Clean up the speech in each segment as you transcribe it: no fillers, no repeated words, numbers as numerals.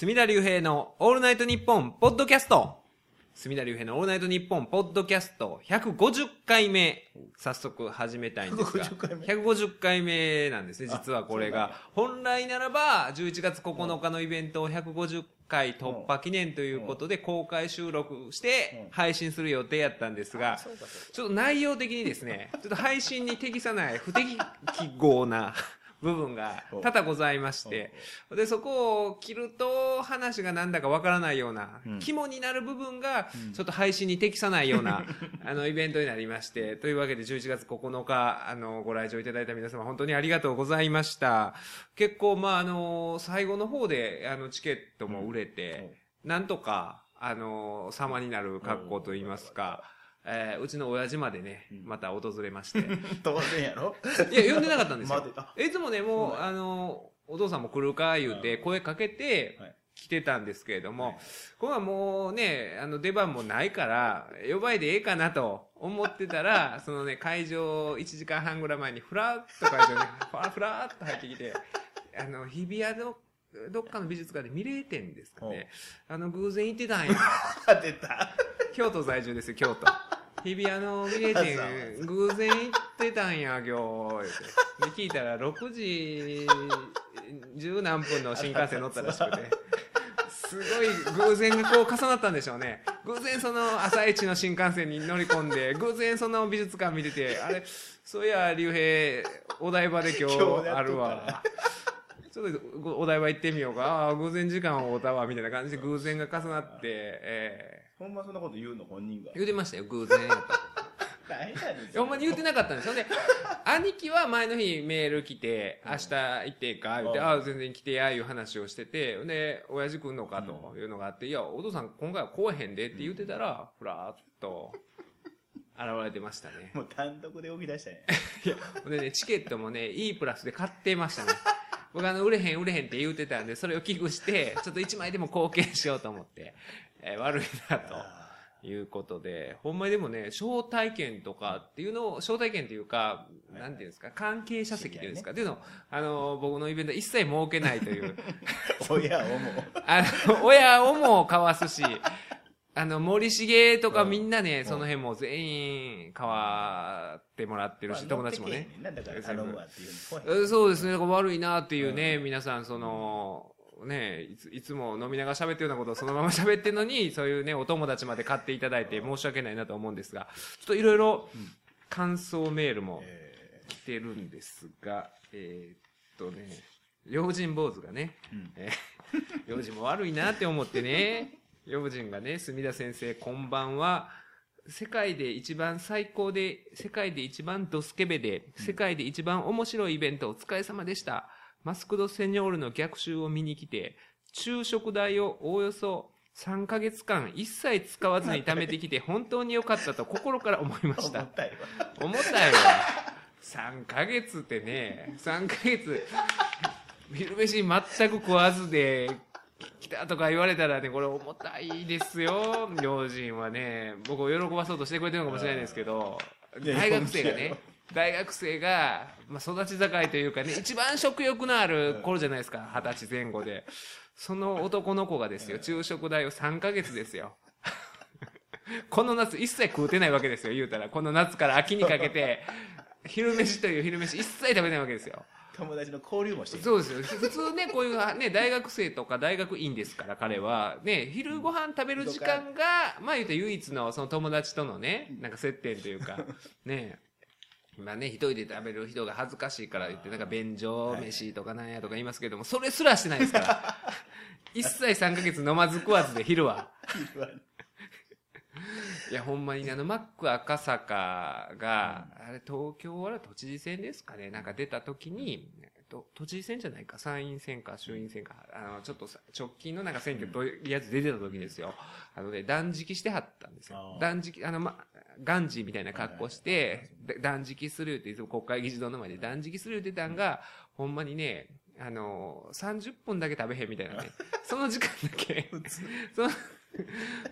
隅田隆平のオールナイトニッポンポッドキャスト、隅田隆平のオールナイトニッポンポッドキャスト150回目、早速始めたいんですが、150回目なんですね。実はこれが本来ならば11月9日のイベントを150回突破記念ということで公開収録して配信する予定やったんですが、ちょっと内容的にですね、ちょっと配信に適さない不適合な部分が多々ございまして、でそこを切ると話がなんだかわからないような肝になる部分がちょっと配信に適さないようなイベントになりまして、というわけで11月9日ご来場いただいた皆様本当にありがとうございました。結構最後の方でチケットも売れて、なんとか様になる格好といいますか、うちの親父までね、また訪れまして。当然やろ？いや、呼んでなかったんですよ。いつもね、もう、お父さんも来るか言うて、声かけて、来てたんですけれども、はい、これはもうね、出番もないから、呼ばいでええかなと思ってたら、そのね、会場1時間半ぐらい前に、ふらーっと会場に、ふらーっと入ってきて、日比谷の、どっかの美術館でミレー展ですかね。偶然行ってたんや。出た。京都在住ですよ、京都。日比谷の見れてん、偶然行ってたんや、今日。で、聞いたら6時10何分の新幹線乗ったらしくて、すごい偶然がこう重なったんでしょうね。偶然その朝一の新幹線に乗り込んで、偶然その美術館見てて、あれ、そういや、竜兵、お台場で今日あるわ。ちょっとお台場行ってみようか。ああ、偶然時間をおたわ、みたいな感じで偶然が重なって、ほんまそんなこと言うの本人が。言うてましたよ、偶然やと。何やねん。ほんまに言うてなかったんですよ。で、兄貴は前の日メール来て、明日行っていいか言って、ああ、全然来てや、いう話をしてて、で、親父来んのかというのがあって、いや、お父さん今回は来えへんでって言うてたら、ふらーっと。現れてましたね。もう単独で起き出したね。いや、でね、チケットもね、E プラスで買ってましたね。僕売れへんって言うてたんで、それを危惧して、ちょっと一枚でも貢献しようと思って、悪いな、ということで、ほんまにでもね、招待券とかっていうのを、招待券というか、なんていうんですか、関係者席っていうんですか、っていうのを、僕のイベントは一切設けないという。親をも。親をもかわすし、森重とかみんなね、その辺も全員変わってもらってるし、友達もね。そうですね、悪いなっていうね、皆さん、ね、いつも飲みながら喋ってるようなことをそのまま喋ってるのに、そういうね、お友達まで買っていただいて申し訳ないなと思うんですが、ちょっといろいろ感想メールも来てるんですが、用心坊主がね、用心も悪いなって思ってね、ヨ人がね、隅田先生、こんばんは。世界で一番最高で、世界で一番ドスケベで、世界で一番面白いイベントお疲れ様でした。マスクドセニョールの逆襲を見に来て、昼食代をおおよそ3ヶ月間一切使わずに貯めてきて、本当に良かったと心から思いました。重たいわ。3ヶ月ってね、3ヶ月、昼飯全く食わずで、来たとか言われたらね、これ重たいですよ。両人はね、僕を喜ばそうとしてくれてるのかもしれないですけど、大学生が、まあ、育ち盛りというかね、一番食欲のある頃じゃないですか、20歳前後で。その男の子がですよ、昼食代を3ヶ月ですよ。この夏一切食うてないわけですよ、言うたら。この夏から秋にかけて、昼飯という昼飯一切食べないわけですよ。友達の交流もしてる。そうですよ。普通ね、こういうね、大学生とか大学院ですから、彼は。ね、昼ご飯食べる時間が、まあ言うと唯一のその友達とのね、なんか接点というか、ね、今ね、一人で食べる人が恥ずかしいから言って、なんか便所飯とかなんやとか言いますけども、それすらしてないですから。一切3ヶ月飲まず食わずで、昼は。いや、ほんまにマック赤坂が、あれ、東京は都知事選ですかね、なんか出た時に、都知事選じゃないか、参院選か衆院選か、ちょっと直近のなんか選挙とりあえず出てた時ですよ。ね、断食してはったんですよ。断食、ガンジーみたいな格好して、断食するって、いつも国会議事堂の前で断食するって言ってたんが、ほんまにね、30分だけ食べへんみたいなね。その時間だけそ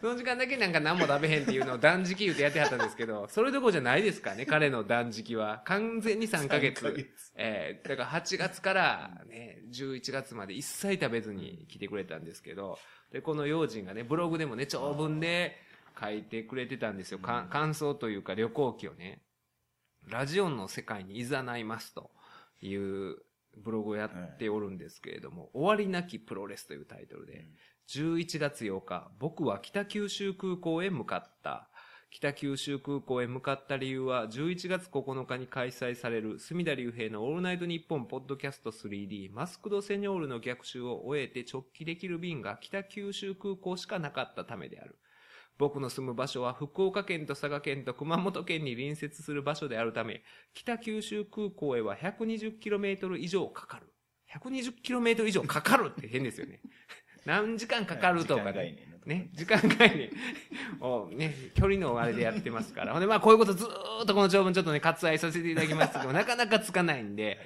の時間だけなんか何も食べへんっていうのを断食言うてやってはったんですけど、それどころじゃないですからね、彼の断食は。完全に3ヶ月。だから8月からね、11月まで一切食べずに来てくれたんですけど、で、この用心がね、ブログでもね、長文で書いてくれてたんですよ。感想というか旅行記をね、ラジオの世界に誘いますというブログをやっておるんですけれども、終わりなきプロレスというタイトルで、11月8日、僕は北九州空港へ向かった。北九州空港へ向かった理由は、11月9日に開催される、隅田隆平のオールナイトニッポンポッドキャスト 3D、マスクドセニョールの逆襲を終えて直帰できる便が北九州空港しかなかったためである。僕の住む場所は福岡県と佐賀県と熊本県に隣接する場所であるため、北九州空港へは 120km 以上かかる。120km 以上かかるって変ですよね。何時間かかるとかね。時間概念をね、距離のあれでやってますから。ほんで、まあこういうことずーっとこの長文ちょっとね、割愛させていただきますけど、なかなかつかないんで、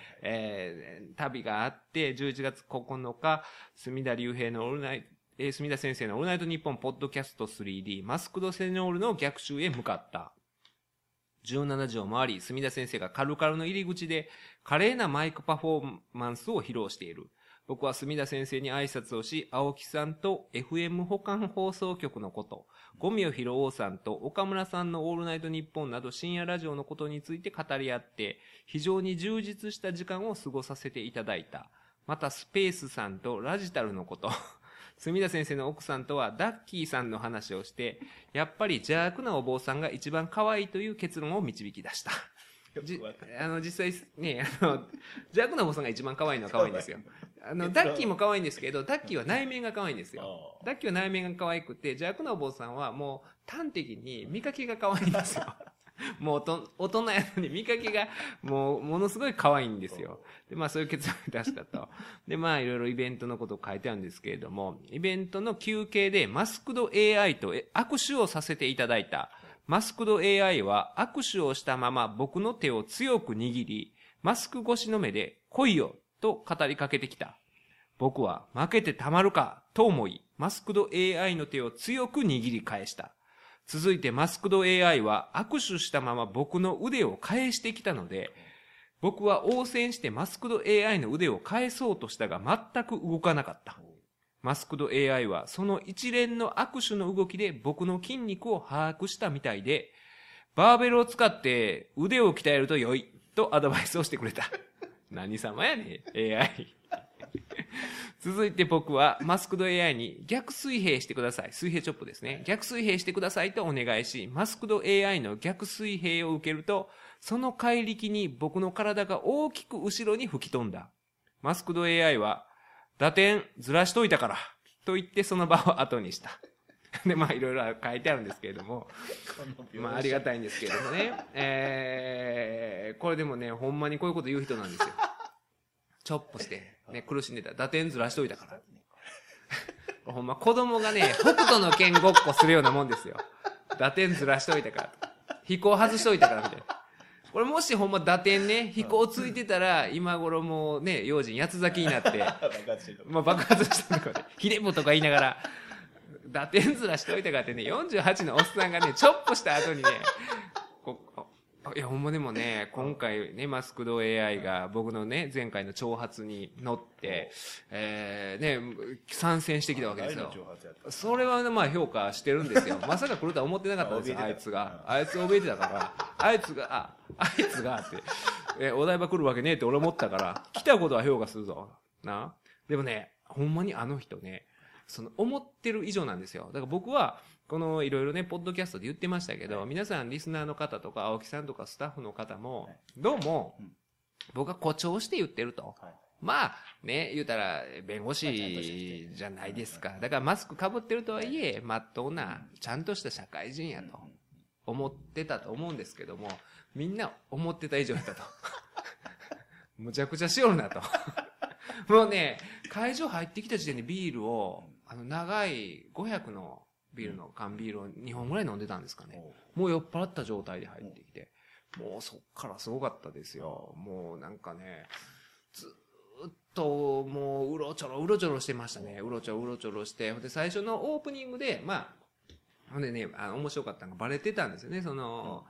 旅があって、11月9日、隅田隆平のオールナイト、隅田先生のオールナイトニッポンポッドキャスト 3D、マスクドセニョールの逆襲へ向かった。17時を回り、隅田先生がカルカルの入り口で、華麗なマイクパフォーマンスを披露している。僕は隅田先生に挨拶をし、青木さんと FM 保管放送局のこと、ゴミを拾おうさんと岡村さんのオールナイトニッポンなど深夜ラジオのことについて語り合って、非常に充実した時間を過ごさせていただいた。またスペースさんとラジタルのこと、隅田先生の奥さんとはダッキーさんの話をして、やっぱり邪悪なお坊さんが一番可愛いという結論を導き出した。実際ね、邪悪なお坊さんが一番可愛いのは可愛いんですよ。ダッキーも可愛いんですけど、ダッキーは内面が可愛いんですよ。ダッキーは内面が可愛くて、邪悪なお坊さんはもう端的に見かけが可愛いんですよ。もう大人やのに見かけがもうものすごい可愛いんですよ。で、まあそういう結論を出したと。で、まあいろいろイベントのことを書いてあるんですけれども、イベントの休憩でマスクド AI と握手をさせていただいた。マスクド AI は握手をしたまま僕の手を強く握り、マスク越しの目で来いよと語りかけてきた。僕は負けてたまるかと思い、マスクド AI の手を強く握り返した。続いてマスクド AI は握手したまま僕の腕を返してきたので、僕は応戦してマスクド AI の腕を返そうとしたが全く動かなかった。マスクド AI はその一連の握手の動きで僕の筋肉を把握したみたいで、バーベルを使って腕を鍛えると良いとアドバイスをしてくれた。何様やねん AI。続いて僕はマスクド AI に逆水平してください。水平チョップですね。逆水平してくださいとお願いし、マスクド AI の逆水平を受けると、その怪力に僕の体が大きく後ろに吹き飛んだ。マスクド AI は、打点ずらしといたからと言ってその場を後にした。で、まあいろいろ書いてあるんですけれども、まあありがたいんですけれどもね、これでもね、ほんまにこういうこと言う人なんですよ。チョップして、ね、苦しんでた。打点ずらしといたから。ほんま子供がね、北斗の剣ごっこするようなもんですよ。打点ずらしといたからと。飛行外しといたからみたいな。これもしほんま打点ね、飛行ついてたら、今頃もうね、用心八つ咲きになって、まあ爆発したとかで、ひでぼとか言いながら、打点ずらしといたからってね、48のおっさんがね、チョップした後にね、いやほんまでもね、今回ね、マスクド AI が僕のね、前回の挑発に乗って、ね、参戦してきたわけですよ。それはね、まあ評価してるんですよ。まさか来るとは思ってなかったんですよ、あいつが。あいつ怯えてたから、あいつがって、お台場来るわけねえって俺思ったから、来たことは評価するぞ。な。でもね、ほんまにあの人ね、その思ってる以上なんですよ。だから僕は、このいろいろね、ポッドキャストで言ってましたけど、皆さんリスナーの方とか、青木さんとかスタッフの方も、どうも、僕は誇張して言ってると。まあ、ね、言うたら、弁護士じゃないですか。だからマスク被ってるとはいえ、まっとうな、ちゃんとした社会人やと、思ってたと思うんですけども、みんな思ってた以上やったと。むちゃくちゃしよるなと。もうね、会場入ってきた時点でビールを、長い500の、ビールの缶ビールを2本ぐらい飲んでたんですかね。もう酔っ払った状態で入ってきて、もうそっからすごかったですよ。もうなんかね、ずっともううろちょろしてましたね。うろちょろして、で最初のオープニングで、まあ、ほんでね、面白かったのがバレてたんですよね、その、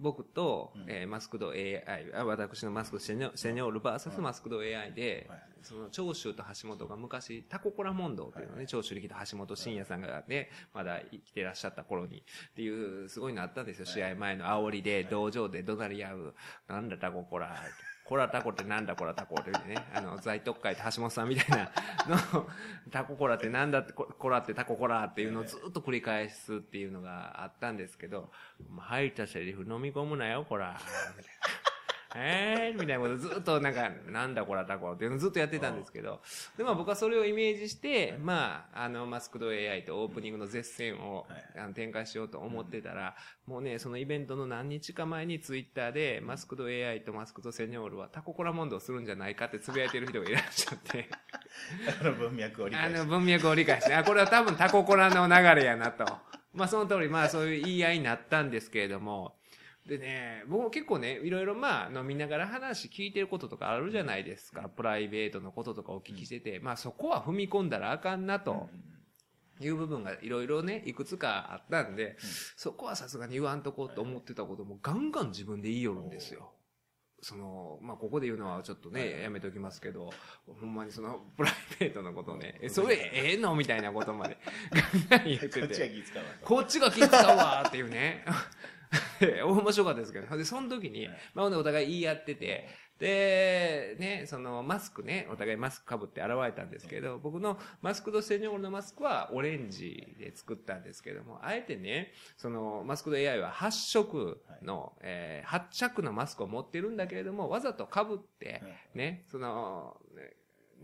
僕と、マスクド AI、私のマスクシェニョール VS マスクド AI で、その長州と橋本が昔タココラ問答というのね、長州力と橋本真也さんがね、まだ生きてらっしゃった頃にっていうすごいのあったんですよ。試合前の煽りで道場で怒鳴り合う、なんだタココラ、コラタコってなんだコラタコってね、在特会と橋本さんみたいなの、タココラってなんだコラってタココラっていうのをずっと繰り返すっていうのがあったんですけど、入ったセリフ飲み込むなよコラ、みたいなことずっとなんか、なんだコラタコっていうのをずっとやってたんですけど、で、まあ僕はそれをイメージして、まあ、マスクド AI とオープニングの絶戦を展開しようと思ってたら、もうね、そのイベントの何日か前にツイッターで、マスクド AI とマスクドセニョールはタココラモンドをするんじゃないかってつぶやいてる人がいらっしゃって。文脈を理解して。あ、これは多分タココラの流れやなと。まあその通り、まあそういう言い合いになったんですけれども、でね、僕も結構ね、いろいろまあ飲みながら話聞いてることとかあるじゃないですか。プライベートのこととかお聞きしてて、まあそこは踏み込んだらあかんなという部分がいろいろね、いくつかあったんで、そこはさすがに言わんとこうと思ってたこともガンガン自分で言いよるんですよ。その、まあここで言うのはちょっとね、やめておきますけど、ほんまにそのプライベートのことをね、それええのみたいなことまでガンガン言ってて。こっちが気使うわ。っていうね。面白かったですけど、でその時に、まあ、お互い言い合ってて、でね、そのマスクね、お互いマスクかぶって現れたんですけど、僕のマスクとセニョールのマスクはオレンジで作ったんですけども、あえてね、そのマスクと AI は8色の、8着のマスクを持ってるんだけれども、わざとかぶってね、その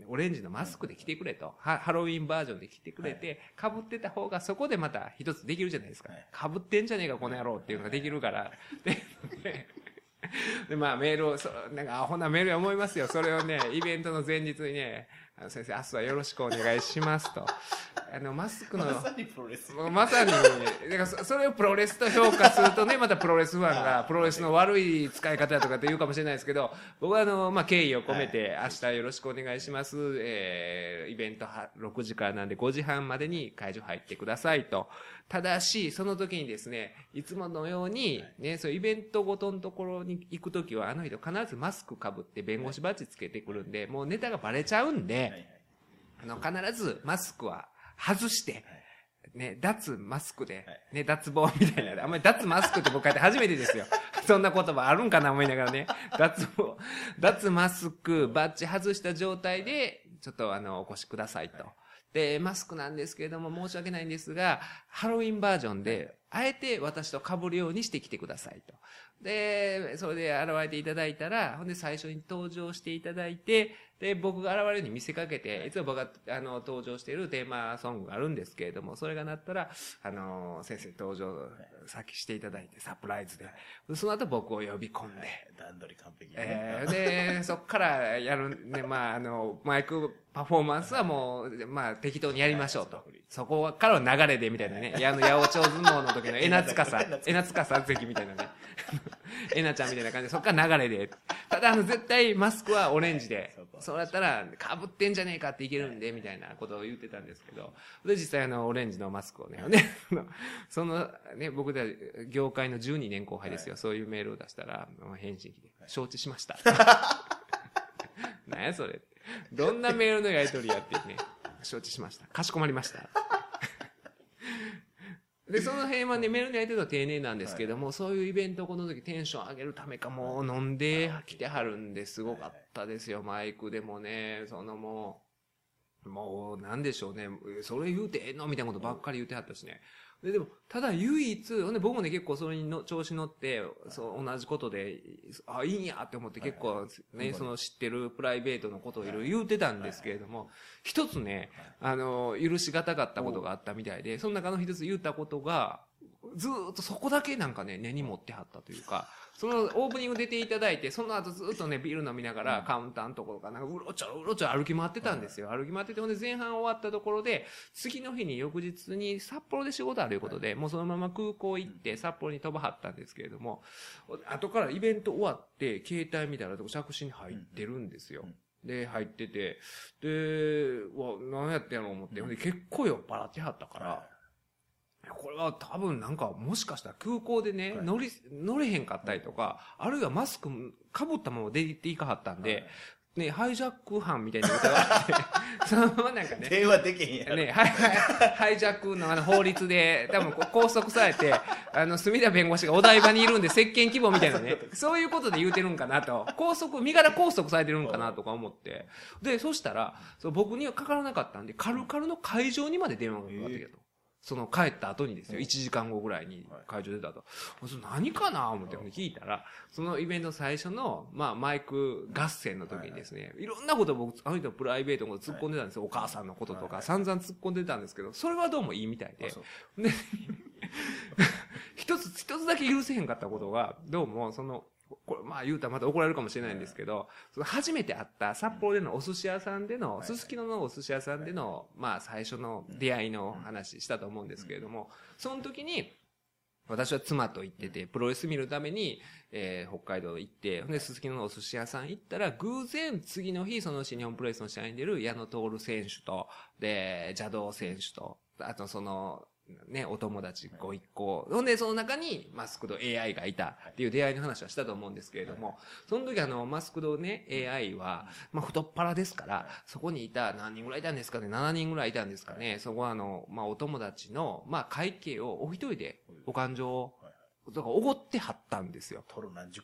オレンジのマスクで着てくれと、ハロウィンバージョンで着てくれて、被ってた方がそこでまた一つできるじゃないですか。被ってんじゃねえかこの野郎っていうのができるから。で、まあメールを、なんかアホなメール思いますよ。それをね、イベントの前日にね、先生、明日はよろしくお願いしますと。マスクの、まさにプロレス。まさに、だからそれをプロレスと評価するとね、またプロレスファンが、プロレスの悪い使い方とかって言うかもしれないですけど、僕はまあ、敬意を込めて、明日よろしくお願いします。イベント6時からなんで5時半までに会場入ってくださいと。ただし、その時にですね、いつものように、ね、そういうイベントごとのところに行く時は、あの人必ずマスク被って弁護士バッジつけてくるんで、もうネタがバレちゃうんで、必ずマスクは外して、ね、脱マスクで、ね、脱帽みたいな。あんまり脱マスクって僕書いて初めてですよ。そんな言葉あるんかな思いながらね。脱マスク、バッチ外した状態で、ちょっとお越しくださいと。で、マスクなんですけれども、申し訳ないんですが、ハロウィンバージョンで、あえて私と被るようにしてきてくださいと。で、それで現れていただいたら、ほんで最初に登場していただいて、で、僕が現れるように見せかけて、いつも僕が登場しているテーマソングがあるんですけれども、それが鳴ったら、先生登場先していただいて、サプライズで。その後僕を呼び込んで。段取り完璧。で、そっからやるんで、まあ、マイクパフォーマンスはもう、まあ、適当にやりましょうと。そこからの流れでみたいなね。八百長相撲の時のえなつかさ関みたいなね。えなちゃんみたいな感じで、そっから流れで。ただ、絶対マスクはオレンジで、そうやったら、被ってんじゃねえかっていけるんで、みたいなことを言ってたんですけど、で、実際オレンジのマスクをね、その、ね、僕では業界の12年後輩ですよ、そういうメールを出したら、返信機で、承知しました。何やそれ。どんなメールのやり取りやってね、承知しました。かしこまりました。で、その辺はね、メールに入ってるのは丁寧なんですけども、そういうイベントをこの時テンション上げるためか、もう飲んで来てはるんですごかったですよ、マイクでもね、そのもう、なんでしょうね、それ言うてええのみたいなことばっかり言うてはったしね。でも、ただ唯一、僕もね、結構それに調子乗って、そう、同じことで、あ、いいんやって思って結構ね、その知ってるプライベートのことをいろいろ言ってたんですけれども、一つね、許しがたかったことがあったみたいで、その中の一つ言ったことが、ずーっとそこだけなんかね、根に持ってはったというか、そのオープニング出ていただいて、その後ずーっとね、ビール飲みながらカウンターのところかなんかうろちょろ歩き回ってたんですよ。歩き回ってて、ほんで前半終わったところで、次の日に翌日に札幌で仕事あるということで、もうそのまま空港行って札幌に飛ばはったんですけれども、後からイベント終わって、携帯見たら着信入ってるんですよ。で、入ってて、で、何やってんやろ思って、うん、で結構酔っ払ってはったから、はい、これは多分なんか、もしかしたら空港でね、はい、乗れへんかったりとか、はい、あるいはマスクかぶったまま出ていかはったんで、はいね、ハイジャック犯みたいな歌があって、そのままなんかね。電話できへんやろ。ね、ハイジャックの法律で、多分拘束されて、隅田弁護士がお台場にいるんで、接見希望みたいなね。そういうことで言うてるんかなと。身柄拘束されてるんかなとか思って。で、そしたら、僕にはかからなかったんで、カルカルの会場にまで電話がかかってきたと。その帰った後にですよ、1時間後ぐらいに会場出た後、何かな思って聞いたら、そのイベント最初の、マイク合戦の時にですね、いろんなこと僕、あの人プライベートのこと突っ込んでたんですよ。お母さんのこととか、散々突っ込んでたんですけど、それはどうもいいみたいで。で、一つだけ許せへんかったことが、どうも、これ言うたらまた怒られるかもしれないんですけど、初めて会った札幌でのお寿司屋さんでの、すすきののお寿司屋さんでの、最初の出会いの話したと思うんですけれども、その時に、私は妻と行ってて、プロレス見るために、北海道行って、すすきののお寿司屋さん行ったら、偶然次の日、その新日本プロレスの試合に出る矢野徹選手と、で、邪道選手と、あとね、お友達ご一行。ほんで、その中にマスクド AI がいたっていう出会いの話はしたと思うんですけれども、その時マスクドね、AI は、太っ腹ですから、そこにいた、何人ぐらいいたんですかね、7人ぐらいいたんですかね、そこはお友達の、会計をお一人で、お勘定を、とか、おごってはったんですよ。トロ何十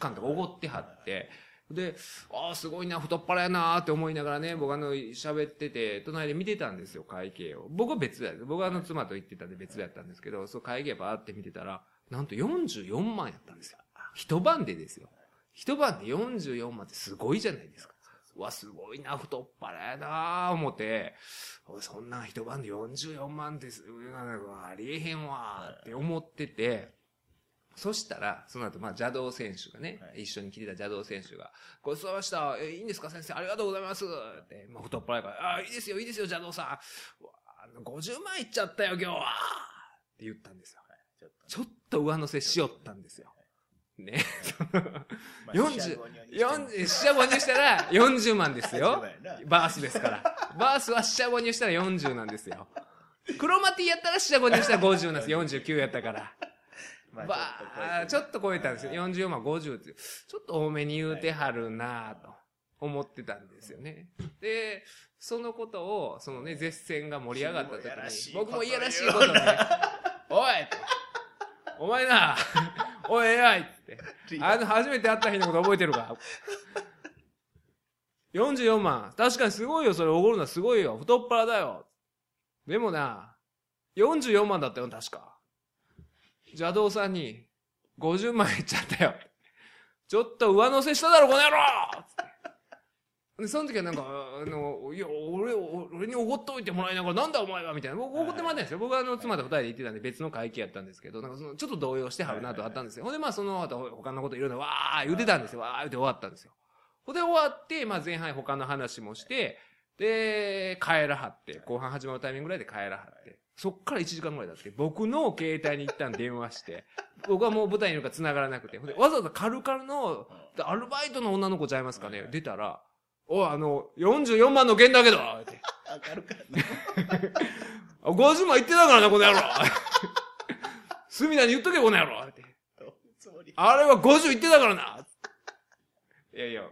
巻とかおごってはって、で、すごいな、太っ腹やなーって思いながらね、僕喋ってて、隣で見てたんですよ、会計を。僕は別だよ。僕は妻と行ってたんで別だったんですけど、そう会計バーって見てたら、なんと44万やったんですよ。一晩でですよ。一晩で44万ってすごいじゃないですか。すごいな、太っ腹やなー思って、そんな一晩で44万って、ありえへんわーって思ってて、そしたら、その後、邪道選手がね、一緒に来てた邪道選手が、ごちそうさまでした。いいんですか先生、ありがとうございます。って、太っ腹やから、いいですよ、邪道さん。50万いっちゃったよ、今日はって言ったんですよ。ちょっと上乗せしよったんですよ。ね。四捨五入したら40万ですよ。バースですから。バースは四捨五入したら40なんですよ。クロマティやったら四捨五入したら50なんですよ。49やったから。ちょっと超えたんですよ。44万50って。ちょっと多めに言うてはるなぁと思ってたんですよね。で、そのことを、絶戦が盛り上がった時に、僕もいやらしいことね、おいお前なおい偉いって。初めて会った日のこと覚えてるか44万。確かにすごいよ、それおごるのはすごいよ。太っ腹だよ。でもな、44万だったよ、確か。邪道さんに、50万いっちゃったよ。ちょっと上乗せしただろ、この野郎で、その時はいや、俺に奢っといてもらいながら、なんだお前はみたいな。僕奢ってもらってないんですよ。僕は妻と二人で行ってたんで、別の会計やったんですけど、ちょっと動揺してはるなとあったんですよ。ほんで、その後、他のこといろいろわー言うてたんですよ。わー言うて終わったんですよ。ほんで終わって、前半他の話もして、で、帰らはって、後半始まるタイミングぐらいで帰らはって。そっから1時間ぐらいだって、僕の携帯に一旦電話して、僕はもう舞台にいるから繋がらなくて、わざわざカルカルの、アルバイトの女の子ちゃいますかね、出たら、44万の件だけどって。カルカルの。50万言ってたからな、この野郎隅田に言っとけ、この野郎って。あれは50言ってたからないやいや、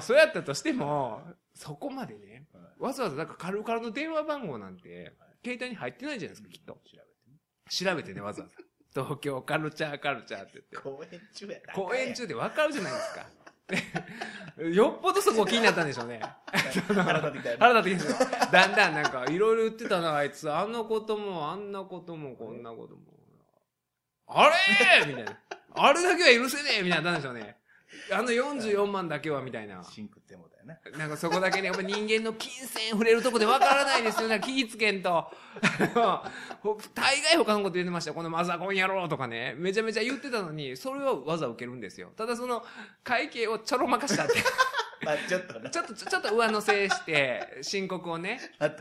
そうやったとしても、そこまでね、わざわざカルカルの電話番号なんて、携帯に入ってないじゃないですか、きっと。調べてね、わざわざ。東京カルチャーって言って。公演中でわかるじゃないですか。よっぽどそこ気になったんでしょうね。腹立ってきたでしょ。だんだんいろいろ言ってたな、あいつ。あんなことも、あんなことも、こんなことも。あれみたいな。あれだけは許せねえみたいななんでしょうね。44万だけはみたいな。シンクってもだよね。そこだけね、やっぱ人間の金銭触れるとこでわからないですよね。気ぃつけんと。大概他のこと言ってましたよ。このマザコンやろうとかね。めちゃめちゃ言ってたのに、それは技を受けるんですよ。ただ会計をちょろまかしたって。ちょっと上乗せして、申告をね、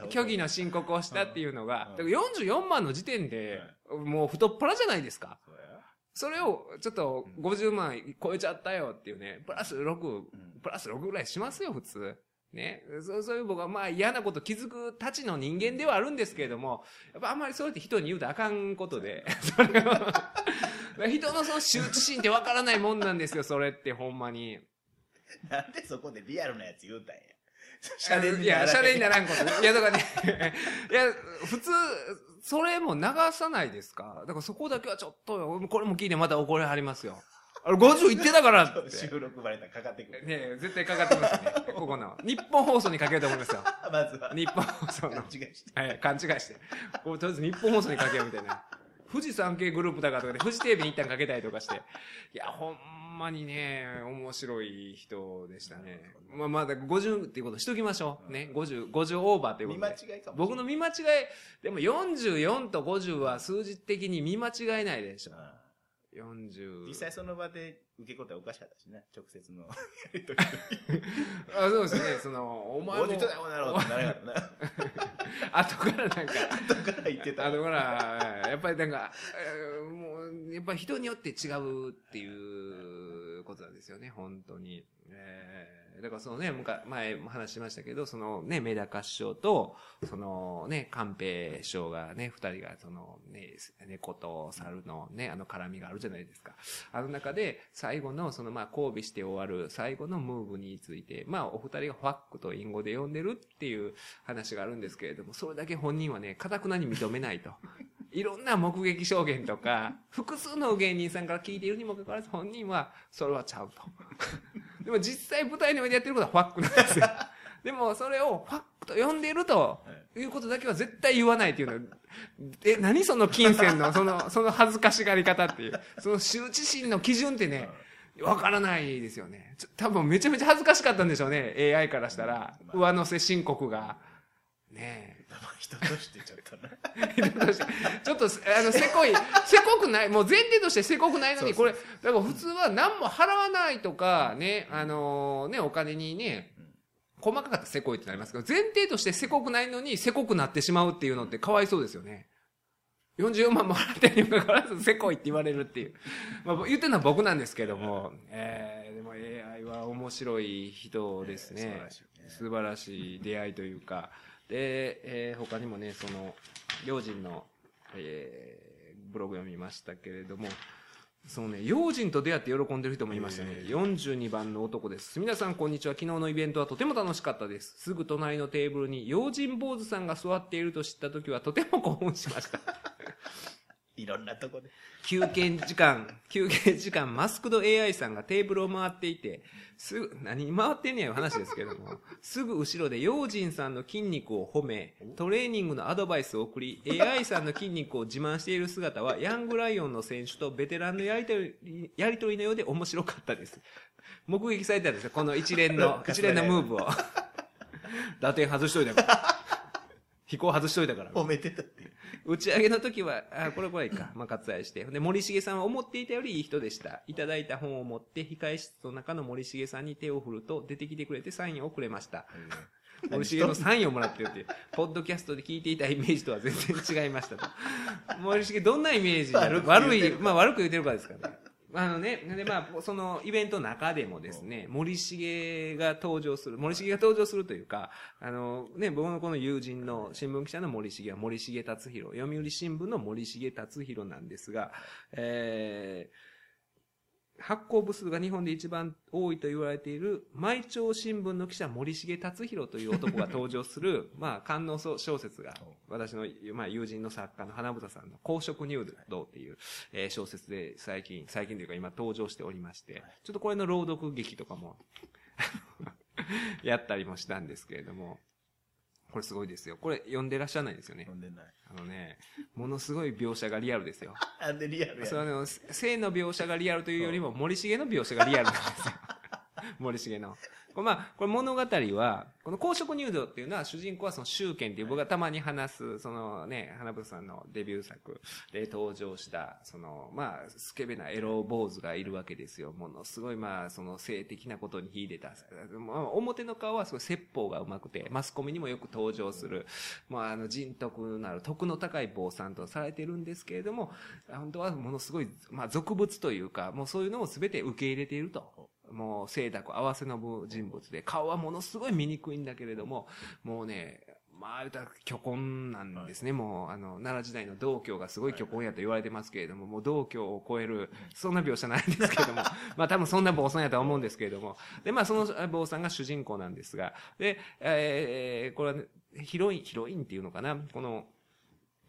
虚偽の申告をしたっていうのが、44万の時点で、もう太っ腹じゃないですか。それをちょっと50万超えちゃったよっていうね、プラス6ぐらいしますよ普通ね。そういう僕はまあ嫌なこと気づくたちの人間ではあるんですけれども、やっぱあんまりそうやって人に言うとあかんことで人のその羞恥心ってわからないもんなんですよ、それってほんまに。なんでそこでリアルなやつ言うたんや。いや、シャレにならんこと。いや、だからね、いや、普通、それも流さないですか。だからそこだけはちょっと、これも聞いてまた怒られますよ。あれ、50いってたからって。収録バレたらかかってくる。ねえ、絶対かかってますね。ここの。日本放送にかけようと思いますよ。まずは。日本放送の。勘違いして。はい、勘違いして。とりあえず日本放送にかけようみたいな。富士山系グループだからとかで、富士テレビに一旦かけたりとかして。いや、ほんまにね、面白い人でしたね。まあ、まだ50っていうことしときましょう。ね。50オーバーっていうことで。見間違いかも。僕の見間違い、でも44と50は数字的に見間違えないでしょ。40。実際その場で受け答えおかしかったしね。直接のやりとり。あ、そうですね。その、お前も。50とだよ、なろうってならなかったな。後からなんか。後から言ってた。後から、やっぱりなんか、もう、やっぱり人によって違うっていうことなんですよね、本当に。だからそのね、前も話しましたけど、そのね、メダカ師匠と、そのね、寛平師匠がね、二人がそのね、猫と猿のね、絡みがあるじゃないですか。あの中で、最後のその交尾して終わる最後のムーブについて、お二人がファックとインゴで呼んでるっていう話があるんですけれども、それだけ本人はね、かたくなに認めないと。いろんな目撃証言とか、複数の芸人さんから聞いているにもかかわらず、本人は、それはちゃうと。でも実際舞台の上でやってることはファックなんですよ。でもそれをファックと呼んでいるということだけは絶対言わないっていうのは、え、何その金銭のその恥ずかしがり方っていう、その羞恥心の基準ってね、わからないですよね。多分めちゃめちゃ恥ずかしかったんでしょうね、AI からしたら。上乗せ申告が。ねえ。人としてちょっとな。人として。ちょっと、せこくない。もう前提としてせこくないのに、これ、だから普通は何も払わないとか、ね、ね、お金にね、細かかったらせこいってなりますけど、前提としてせこくないのに、せこくなってしまうっていうのってかわいそうですよね。44万も払ってるにもかかわらず、せこいって言われるっていう。まあ、言ってるのは僕なんですけども、でも AI は面白い人ですね。素晴らしい出会いというか、で、他にもね、その、用心の、ブログ読みましたけれども、そのね、用心と出会って喜んでる人もいましたね。42番の男です。皆さんこんにちは。昨日のイベントはとても楽しかったです。すぐ隣のテーブルに用心坊主さんが座っていると知った時はとても興奮しました。いろんなとこで。休憩時間、マスクド AI さんがテーブルを回っていて、何回ってんねやいう話ですけども、すぐ後ろで用心さんの筋肉を褒め、トレーニングのアドバイスを送り、AI さんの筋肉を自慢している姿は、ヤングライオンの選手とベテランのやりとりのようで面白かったです。目撃されたんですよ、この一連のムーブを。打点外しといたから。飛行外しといたから。褒めてたって。打ち上げの時は、これか。割愛して。で、森重さんは思っていたよりいい人でした。いただいた本を持って、控え室の中の森重さんに手を振ると、出てきてくれてサインをくれました。森重のサインをもらってるっていう。ポッドキャストで聞いていたイメージとは全然違いましたと。森重、どんなイメージ悪く言ってるかですからね。で、そのイベントの中でもですね、森重が登場するというか、僕のこの友人の新聞記者の森重は森重達弘、読売新聞の森重達弘なんですが、発行部数が日本で一番多いと言われている、毎朝新聞の記者森重達弘という男が登場する、官能小説が、私の、友人の作家の花房さんの公職入道っていう、小説で最近というか今登場しておりまして、ちょっとこれの朗読劇とかも、やったりもしたんですけれども、これすごいですよ。これ読んでらっしゃらないですよね。読んでない。ものすごい描写がリアルですよ。なんでリアルやねん。性の描写がリアルというよりも、森重の描写がリアルなんですよ。森重の。まあ、これ物語は、この公職入道っていうのは、主人公はその宗賢っていう僕がたまに話す、そのね、花房さんのデビュー作で登場した、その、まあ、スケベなエロ坊主がいるわけですよ。ものすごい、まあ、その性的なことに秀でた。表の顔はすごい説法がうまくて、マスコミにもよく登場する、まあ、人徳のある、徳の高い坊さんとされてるんですけれども、本当はものすごい、まあ、俗物というか、もうそういうのを全て受け入れていると。もう、清濁合わせの人物で、顔はものすごい醜いんだけれども、もうね、まあ、言うたら虚婚なんですね。はい、もう、奈良時代の道教がすごい虚婚やと言われてますけれども、はい、もう道教を超える、そんな描写ないんですけれども、まあ多分そんな坊さんやとは思うんですけれども、で、まあその坊さんが主人公なんですが、で、これは、ね、ヒロインっていうのかな、この、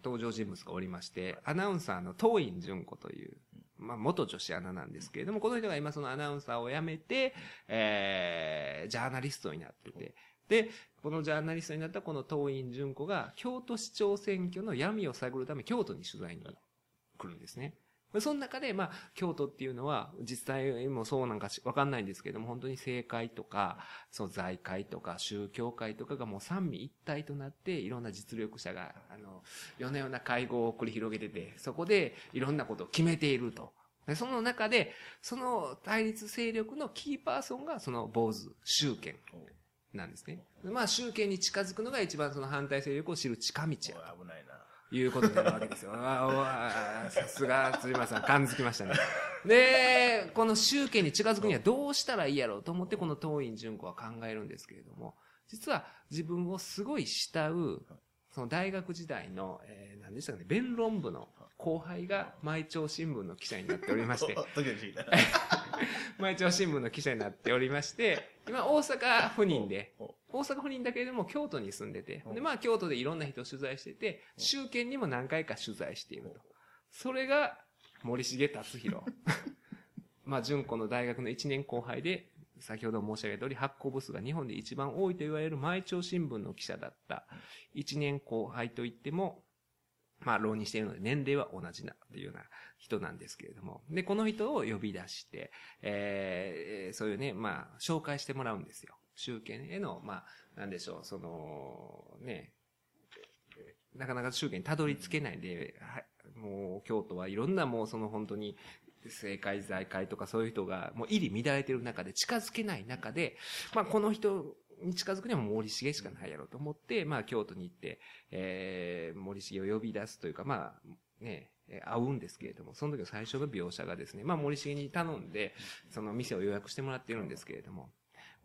登場人物がおりまして、アナウンサーの東院純子という、まあ、元女子アナなんですけれども、この人が今そのアナウンサーを辞めて、ジャーナリストになってて、で、このジャーナリストになったこの東院純子が、京都市長選挙の闇を探るため、京都に取材に来るんですね。その中で、まあ、京都っていうのは、実際もそうなんかわかんないんですけども、本当に政界とか、その財界とか、宗教界とかがもう三位一体となって、いろんな実力者が、夜な夜な会合を繰り広げてて、そこでいろんなことを決めていると。で、その中で、その対立勢力のキーパーソンが、その坊主、宗賢なんですね。まあ、宗賢に近づくのが一番その反対勢力を知る近道や。危ないな。いうことになるわけですよ。さすが、鶴丸さん、感づきましたね。で、この宗家に近づくにはどうしたらいいやろうと思って、この東院純子は考えるんですけれども、実は自分をすごい慕う、その大学時代の、何でしたかね、弁論部の後輩が、毎朝新聞の記者になっておりまして、毎朝新聞の記者になっておりまして、今、大阪府民で、大阪府民だけれども京都に住んでて、で、まあ京都でいろんな人を取材してて、宗賢にも何回か取材していると。それが、森重達弘。まあ、純子の大学の1年後輩で、先ほど申し上げた通り、発行部数が日本で一番多いと言われる毎朝新聞の記者だった。1年後輩といっても、まあ、浪人しているので年齢は同じな、というような人なんですけれども。で、この人を呼び出して、そういうね、まあ、紹介してもらうんですよ。宗賢への、まあ、なんでしょう、その、ね、なかなか宗賢にたどり着けないんで、はい、もう、京都はいろんなもう、その本当に、政界、財界とかそういう人が、もう、入り乱れてる中で、近づけない中で、まあ、この人に近づくにはもう森重しかないやろうと思って、まあ、京都に行って、森重を呼び出すというか、まあ、ね、会うんですけれども、その時の最初の描写がですね、まあ、森重に頼んで、その店を予約してもらってるんですけれども、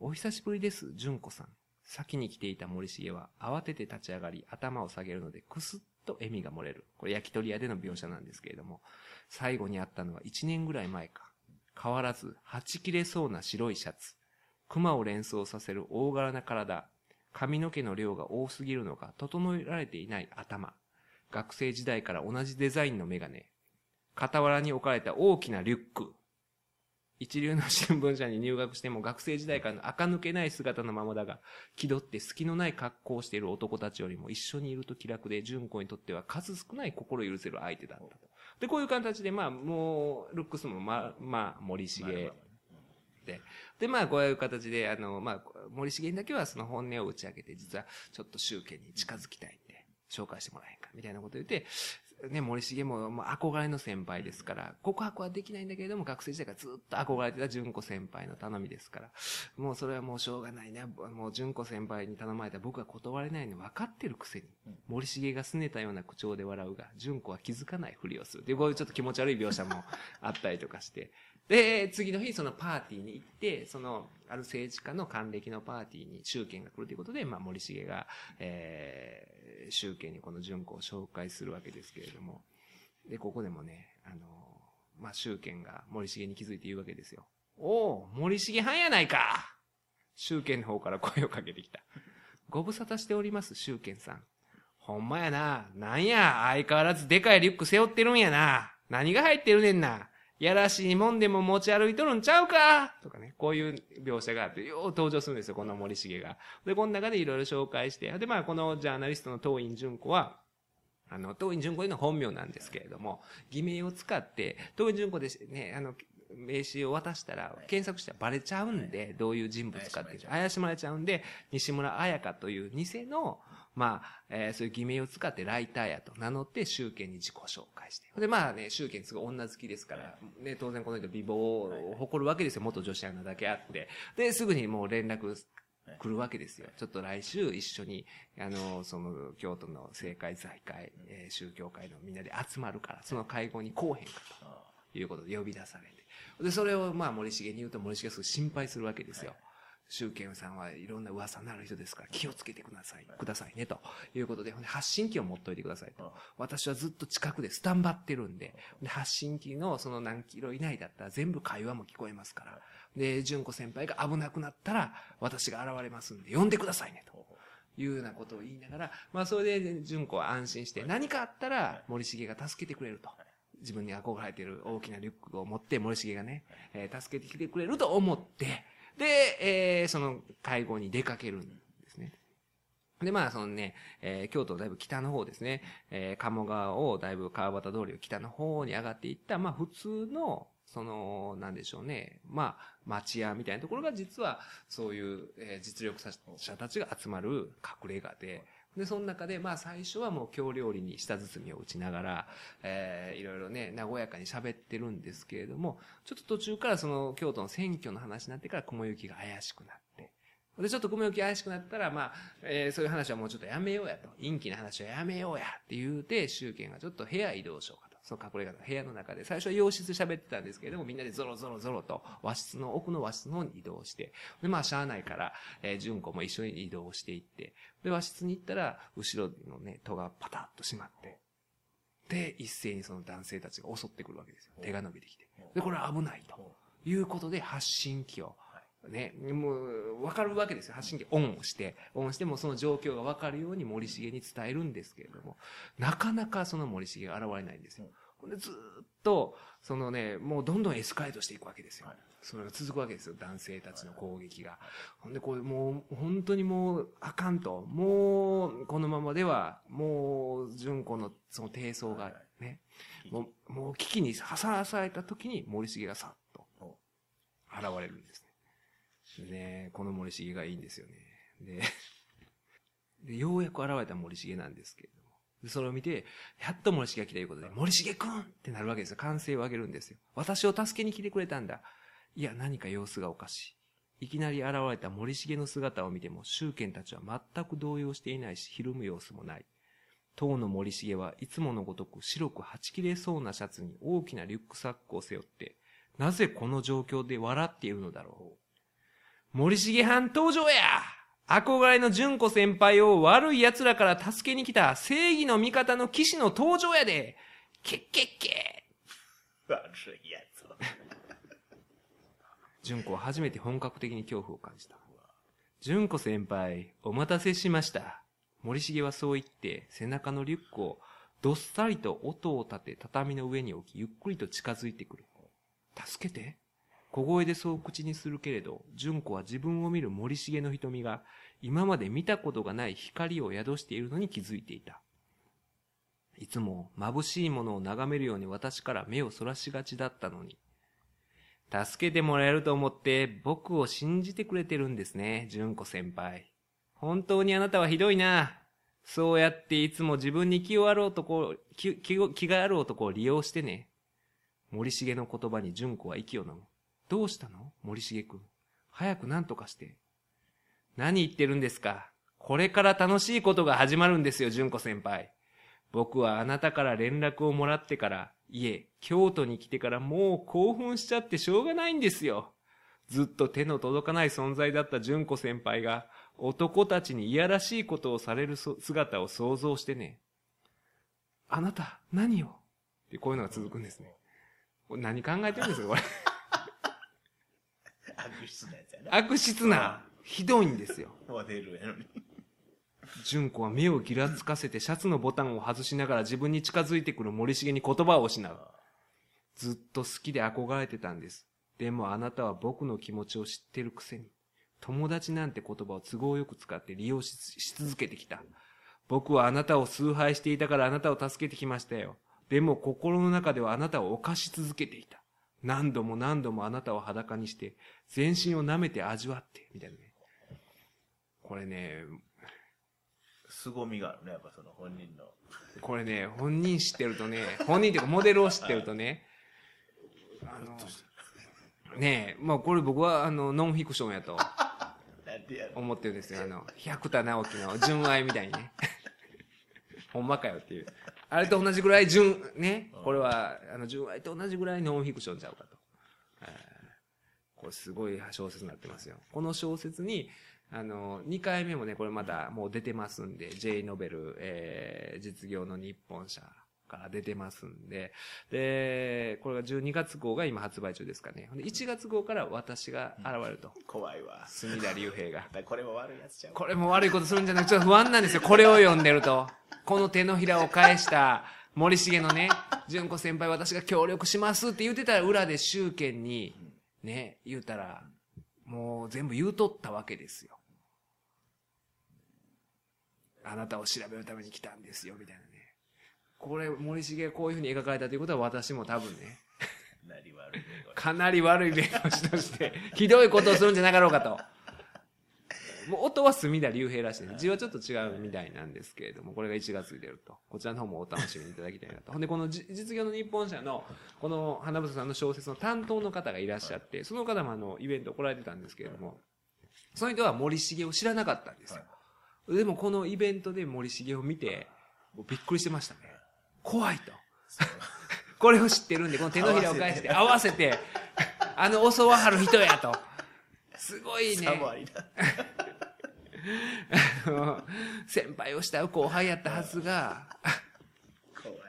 お久しぶりです、純子さん。先に来ていた森重は慌てて立ち上がり、頭を下げるのでくすっと笑みが漏れる。これ焼き鳥屋での描写なんですけれども、最後に会ったのは1年ぐらい前か。変わらず、はち切れそうな白いシャツ。熊を連想させる大柄な体。髪の毛の量が多すぎるのか、整えられていない頭。学生時代から同じデザインのメガネ。傍らに置かれた大きなリュック。一流の新聞社に入学しても学生時代からの垢抜けない姿のままだが、気取って隙のない格好をしている男たちよりも一緒にいると気楽で、純子にとっては数少ない心許せる相手だったと。で、こういう形で、まあ、もう、ルックスも、まあ、森重で。で、まあ、こういう形で、まあ、森重にだけはその本音を打ち明けて、実はちょっと宗賢に近づきたいって、紹介してもらえんか、みたいなこと言って、ね、森重も、憧れの先輩ですから、告白はできないんだけれども、学生時代からずっと憧れてた純子先輩の頼みですから、もうそれはもうしょうがないな、もう純子先輩に頼まれた僕は断れないの分かってるくせに、森重が拗ねたような口調で笑うが、純子は気づかないふりをする。で、こういうちょっと気持ち悪い描写もあったりとかして、で、次の日、そのパーティーに行って、その、ある政治家の還暦のパーティーに宗賢が来るということで、まあ、森重が、宗賢にこの純子を紹介するわけですけれども、で、ここでもね、まあ、宗賢が森重に気づいて言うわけですよ。おう、森重はんやないか。宗賢の方から声をかけてきた。ご無沙汰しております、宗賢さん。ほんまやな。なんや、相変わらずでかいリュック背負ってるんやな。何が入ってるねんな。やらしいもんでも持ち歩いとるんちゃうかとかね、こういう描写があって、よう登場するんですよ、この森重が。で、この中でいろいろ紹介して、で、まあ、このジャーナリストの東院純子は、東院純子というのは本名なんですけれども、偽名を使って、東院純子でね、名刺を渡したら、検索したらバレちゃうんで、どういう人物かって怪しまれちゃうんで、西村彩香という偽の、まあ、そういう偽名を使ってライターやと名乗って、周健に自己紹介して。で、まあね、周健すごい女好きですから、ね、当然この人美貌を誇るわけですよ。元女子アナだけあって。で、すぐにもう連絡、来るわけですよ。ちょっと来週一緒に、その、京都の政界財界、宗教界のみんなで集まるから、その会合に来へんかということで呼び出されて。で、それをまあ森重に言うと森重がすごい心配するわけですよ。周健さんはいろんな噂のある人ですから気をつけてくださいね、ということで、発信機を持っといてくださいと。私はずっと近くでスタンバってるんで、発信機のその何キロ以内だったら全部会話も聞こえますから。で、純子先輩が危なくなったら私が現れますんで、呼んでくださいね、というようなことを言いながら、まあそれで純子は安心して、何かあったら森重が助けてくれると。自分に憧れている大きなリュックを持って森重がね、助けてきてくれると思って、で、その会合に出かけるんですね。で、まあ、そのね、京都だいぶ北の方ですね、鴨川をだいぶ川端通りを北の方に上がっていった、まあ、普通の、その、なんでしょうね、まあ、町屋みたいなところが実は、そういう、実力者たちが集まる隠れ家で、で、その中で、まあ、最初はもう京料理に舌包みを打ちながら、いろいろね、和やかに喋ってるんですけれども、ちょっと途中からその京都の選挙の話になってから雲行きが怪しくなって。で、ちょっと雲行き怪しくなったら、まあ、そういう話はもうちょっとやめようやと。陰気な話はやめようやって言うて、周健がちょっと部屋移動しようかと。その隠れ家の部屋の中で、最初は洋室喋ってたんですけれども、みんなでゾロゾロゾロと、奥の和室の方に移動して、で、まあ、しゃあないから、純子も一緒に移動していって、で、和室に行ったら、後ろのね、戸がパタッと閉まって、で、一斉にその男性たちが襲ってくるわけですよ。手が伸びてきて。で、これは危ないと。いうことで、発信機を、ね、もう、わかるわけですよ。発信機オンしてもその状況がわかるように森重に伝えるんですけれども、なかなかその森重が現れないんですよ。で、ずっと、そのね、もうどんどんエスカレートしていくわけですよ。それが続くわけですよ。男性たちの攻撃が。ほんで、これもう、本当にもう、あかんと。もう、このままでは、もう、純子のその低層がね、もう危機に挟まれた時に森重がさっと、現れるんですね。ね、この森重がいいんですよね。で、ようやく現れた森重なんですけれども。で、それを見て、やっと森重が来たということで、森重くんってなるわけですよ。歓声を上げるんですよ。私を助けに来てくれたんだ。いや、何か様子がおかしい。いきなり現れた森重の姿を見ても、周健たちは全く動揺していないし、ひるむ様子もない。当の森重はいつものごとく白くはち切れそうなシャツに大きなリュックサックを背負って、なぜこの状況で笑っているのだろう。森重藩登場や！憧れの純子先輩を悪い奴らから助けに来た正義の味方の騎士の登場やで！けっけっけ！悪い奴。純子は初めて本格的に恐怖を感じた。純子先輩、お待たせしました。森重はそう言って背中のリュックをどっさりと音を立て畳の上に置きゆっくりと近づいてくる。助けて？小声でそう口にするけれど、純子は自分を見る森重の瞳が、今まで見たことがない光を宿しているのに気づいていた。いつも眩しいものを眺めるように私から目をそらしがちだったのに。助けてもらえると思って、僕を信じてくれてるんですね、純子先輩。本当にあなたはひどいな。そうやっていつも自分に気がある男を利用してね。森重の言葉に純子は息をのむ。どうしたの？森重くん。早く何とかして。何言ってるんですか？これから楽しいことが始まるんですよ、純子先輩。僕はあなたから連絡をもらってから、京都に来てからもう興奮しちゃってしょうがないんですよ。ずっと手の届かない存在だった純子先輩が、男たちにいやらしいことをされる姿を想像してね。あなた、何を？ってこういうのが続くんですね。何考えてるんですか、これ。悪質なやつやな。悪質な、ひどいんですよ。モデルやのに。純子は目をぎらつかせてシャツのボタンを外しながら自分に近づいてくる森重に言葉を失う。ずっと好きで憧れてたんです。でもあなたは僕の気持ちを知ってるくせに、友達なんて言葉を都合よく使って利用し続けてきた。僕はあなたを崇拝していたからあなたを助けてきましたよ。でも心の中ではあなたを犯し続けていた。何度も何度もあなたを裸にして、全身を舐めて味わって、みたいなね。これね、凄みがあるね、やっぱその本人の。これね、本人知ってるとね、本人っていうかモデルを知ってるとね、ねえ、まあこれ僕はノンフィクションやと思ってるんですよ。百田直樹の純愛みたいにね。ほんまかよっていう。あれと同じぐらいね、これは純愛と同じぐらいノンフィクションちゃうかと。これすごい小説になってますよ。この小説に、2回目もね、これまたもう出てますんで、J ノベル、実業の日本社から出てますんで、で、これが12月号が今発売中ですかね。で1月号から私が現れると。怖いわ。隅田竜平が。これも悪いやつちゃう。これも悪いことするんじゃなくて、ちょっと不安なんですよ。これを読んでると。この手のひらを返した森重のね、純子先輩私が協力しますって言ってたら、裏で周見に、ね、言うたら、もう全部言うとったわけですよ。あなたを調べるために来たんですよ、みたいなね。これ、森重がこういうふうに描かれたということは私も多分ね、かなり悪い弁護士として、ひどいことをするんじゃなかろうかと。もう音は隅田竜平らしいね。字はちょっと違うみたいなんですけれども、これが1月に出ると。こちらの方もお楽しみいただきたいなと。ほんで、この実業の日本社の、この花房さんの小説の担当の方がいらっしゃって、その方もイベント来られてたんですけれども、その人は森重を知らなかったんですよ。でもこのイベントで森重を見て、びっくりしてましたね。怖いと。これを知ってるんで、この手のひらを返して合わせて、襲わはる人やと。すごいね。先輩を慕う後輩やったはずが、怖いわ。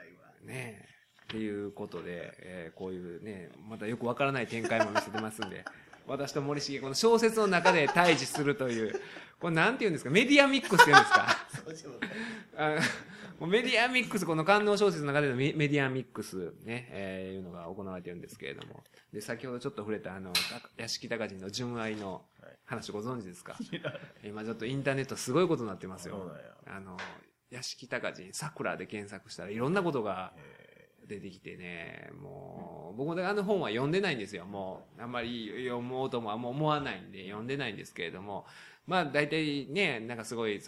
ねえ。っていうことで、こういうね、またよくわからない展開も見せてますんで、私と森重、この小説の中で対峙するという、これなんて言うんですか、メディアミックスって言うんですか。メディアミックス、この官能小説の中でのメディアミックスね、いうのが行われてるんですけれども。で、先ほどちょっと触れた屋敷隆人の純愛の話ご存知ですか？今ちょっとインターネットすごいことになってますよ。屋敷隆人、桜で検索したらいろんなことが出てきてね、もう、僕も本は読んでないんですよ。もう、あんまり読もうとも思わないんで読んでないんですけれども、まあ大体ね、なんかすごい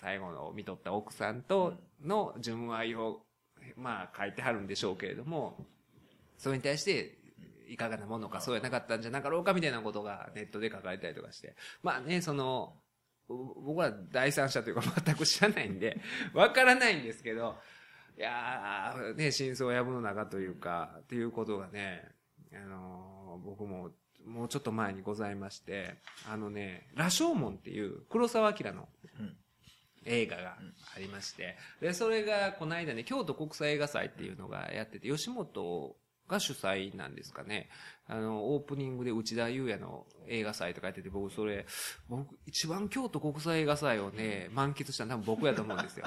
最後の見とった奥さんとの純愛を、まあ書いてはるんでしょうけれども、それに対していかがなものか、そうやなかったんじゃなかろうかみたいなことがネットで書かれたりとかして、まあね、僕は第三者というか全く知らないんで、わからないんですけど、いやー、ね、真相やぶの中というか、っていうことがね、僕も、もうちょっと前にございまして、羅生門っていう黒沢明の映画がありまして、で、それがこの間ね、京都国際映画祭っていうのがやってて、吉本が主催なんですかね。オープニングで内田裕也の映画祭とかやってて、僕一番京都国際映画祭をね、満喫したの多分僕やと思うんですよ。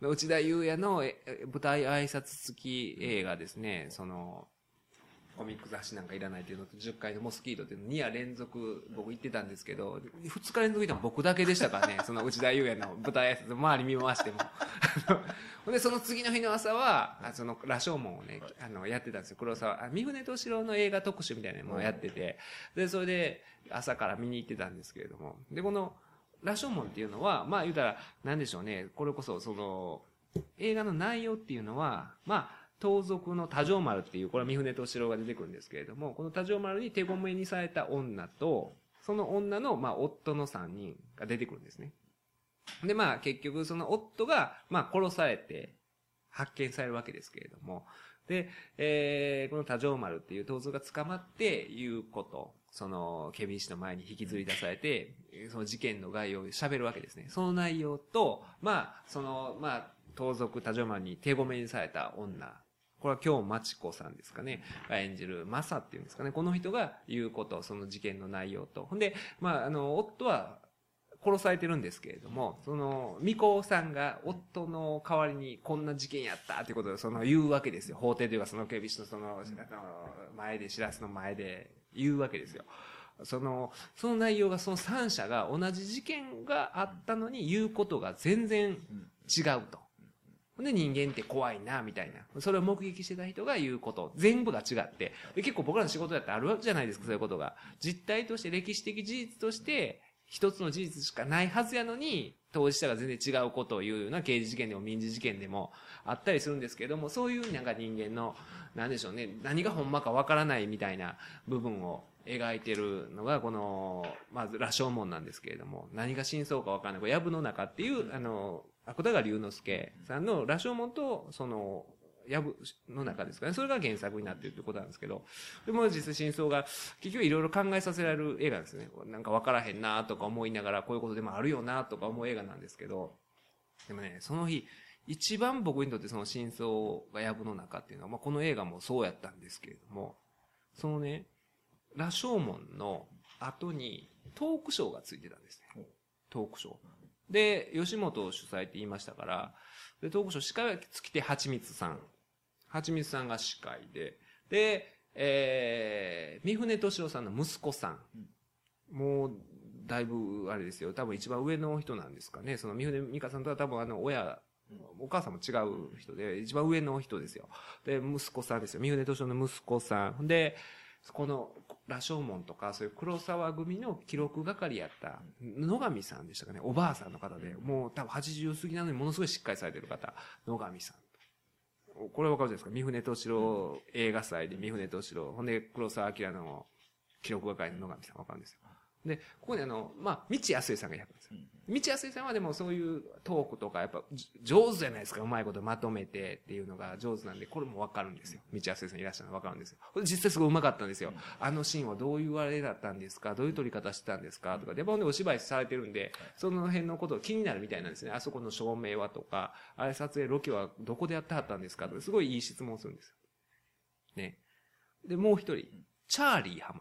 内田裕也の舞台挨拶付き映画ですね、コミック雑誌なんかいらないっていうのと、10回のモスキートっていうの2夜連続僕行ってたんですけど、2日連続行ったの僕だけでしたからね、その内田裕也の舞台挨拶周り見回しても。で、その次の日の朝は、羅生門をね、やってたんですよ、黒沢。三船敏郎の映画特集みたいなのもやってて、で、それで朝から見に行ってたんですけれども、で、この羅生門っていうのは、まあ言うたら、なんでしょうね、これこそ映画の内容っていうのは、まあ、盗賊の多丈丸っていう、これは三船敏郎が出てくるんですけれども、この多丈丸に手ごめにされた女と、その女の、まあ、夫の3人が出てくるんですね。で、まあ、結局、その夫が、まあ、殺されて、発見されるわけですけれども、で、この多丈丸っていう盗賊が捕まって、言うこと、検非違使の前に引きずり出されて、その事件の概要を喋るわけですね。その内容と、まあ、まあ、盗賊多丈丸に手ごめにされた女、これは京町子さんですかね。が演じるマサっていうんですかね。この人が言うこと、その事件の内容と。ほんで、まあ、夫は殺されてるんですけれども、巫女さんが夫の代わりにこんな事件やったってことを言うわけですよ。法廷というか、警備室の前で、知らすの前で言うわけですよ。その内容が、その三者が同じ事件があったのに言うことが全然違うと。で、人間って怖いな、みたいな。それを目撃してた人が言うこと。全部が違って。結構僕らの仕事だってあるわけじゃないですか、そういうことが。実態として、歴史的事実として、一つの事実しかないはずやのに、当事者が全然違うことを言うような刑事事件でも民事事件でもあったりするんですけれども、そういうなんか人間の、なんでしょうね、何がほんまかわからないみたいな部分を描いてるのが、この、まず、羅生門なんですけれども、何が真相かわからない。これ、藪の中っていう、芥川龍之介さんの羅生門と、その、藪の中ですかね。それが原作になっているということなんですけど。でも実際真相が、結局いろいろ考えさせられる映画ですね。なんかわからへんなとか思いながら、こういうことでもあるよなとか思う映画なんですけど。でもね、その日、一番僕にとってその真相が藪の中っていうのは、まあ、この映画もそうやったんですけれども、そのね、羅生門の後にトークショーがついてたんですね。トークショー。で、吉本主催って言いましたから、で、トークショー司会は月手はちみつさん。はちみつさんが司会で、で、三船敏郎さんの息子さん。もう、だいぶ、あれですよ、多分一番上の人なんですかね。その三船美香さんとは多分お母さんも違う人で、一番上の人ですよ。で、息子さんですよ。三船敏郎の息子さん。で、この、羅生門とか、そういう黒沢組の記録係やった、野上さんでしたかね。おばあさんの方で、もう多分80過ぎなのにものすごいしっかりされてる方、野上さん。これわかるじゃないですか。三船敏郎映画祭で三船敏郎。ほんで、黒沢明の記録係の野上さんわかるんですよ。で、ここにまあ、道康江さんがやったんですよ。道康江さんはでもそういうトークとか、やっぱ、上手じゃないですか。うまいことまとめてっていうのが上手なんで、これもわかるんですよ。道康江さんいらっしゃるのわかるんですよ。これ実際すごいうまかったんですよ。あのシーンはどういうあれだったんですか？どういう撮り方してたんですか？とか。で、ほんでお芝居されてるんで、その辺のこと気になるみたいなんですね。あそこの照明はとか、あれ撮影ロケはどこでやってはったんですか？とか、すごいいい質問をするんですよ。ね。で、もう一人、チャーリー浜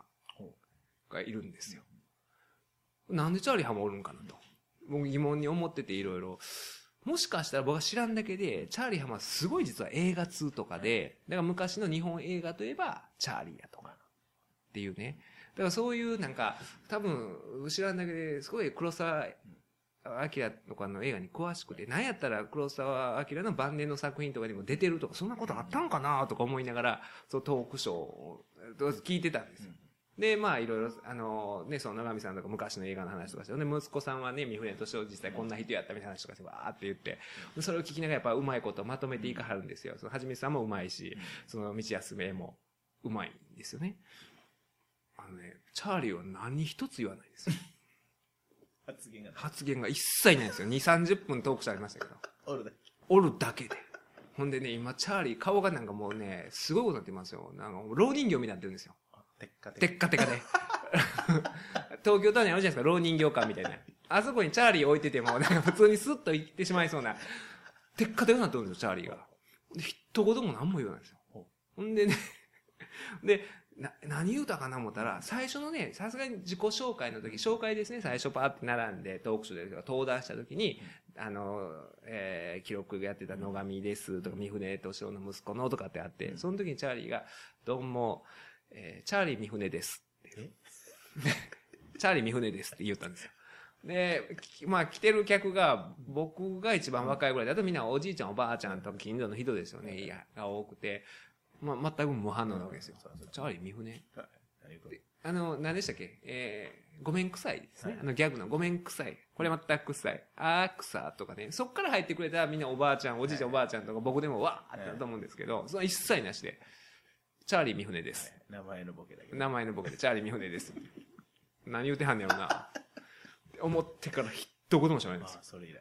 がいるんですよ。なんでチャーリー浜おるんかなと。僕疑問に思ってていろいろ。もしかしたら僕は知らんだけで、チャーリー浜すごい実は映画通とかで、だから昔の日本映画といえば、チャーリーだとか。っていうね。だからそういうなんか、多分知らんだけで、すごい黒沢明とかの映画に詳しくて、なんやったら黒沢明の晩年の作品とかにも出てるとか、そんなことあったんかなとか思いながら、そうトークショーを聞いてたんですよ。で、まあ、いろいろ、ね、その野上さんとか昔の映画の話とかして、で、息子さんはね、三船敏郎実際こんな人やったみたいな話とかして、わーって言って、それを聞きながらやっぱうまいことをまとめていかはるんですよ。そのはじめさんもうまいし、その道康めもうまいんですよね。チャーリーは何一つ言わないですよ。発言が一切ないんですよ。2、30分トークしてありましたけど。おるだけで。ほんでね、今、チャーリー顔がなんかもうね、すごいことになってますよ。なんか、老人形みたいになってるんですよ。テッカテカで。東京タワーにあるじゃないですか、老人形館みたいな。あそこにチャーリー置いてても、なんか普通にスッと行ってしまいそうな、テッカテカになってるんですよ、チャーリーが。一言も何も言わないんですよ。ほんでね、で、何言うたかな思ったら、最初のね、さすがに自己紹介の時、紹介ですね、最初パーって並んで、トークショーで登壇した時に、記録やってた野上ですとか、三船敏郎の息子のとかってあって、その時にチャーリーが、どうも、チャーリー三船ですって。チャーリー三船ですって言ったんですよ。で、まあ来てる客が、僕が一番若いぐらいで、あとみんなおじいちゃんおばあちゃんと近所の人ですよね、いや、が多くて、まあ全く無反応なわけですよ。チャーリー三船。何でしたっけ？ごめん臭いですね。ギャグのごめん臭い。これ全く臭い。あー臭とかね。そっから入ってくれたらみんなおばあちゃん、おじいちゃんおばあちゃんとか僕でもわーってなると思うんですけど、その一切なしで。チャーリー・ミフネです。名前のボケだけど。名前のボケで、チャーリー・ミフネです。何言うてはんねやろな。思ってから一言も喋らないんですよ。それ以来。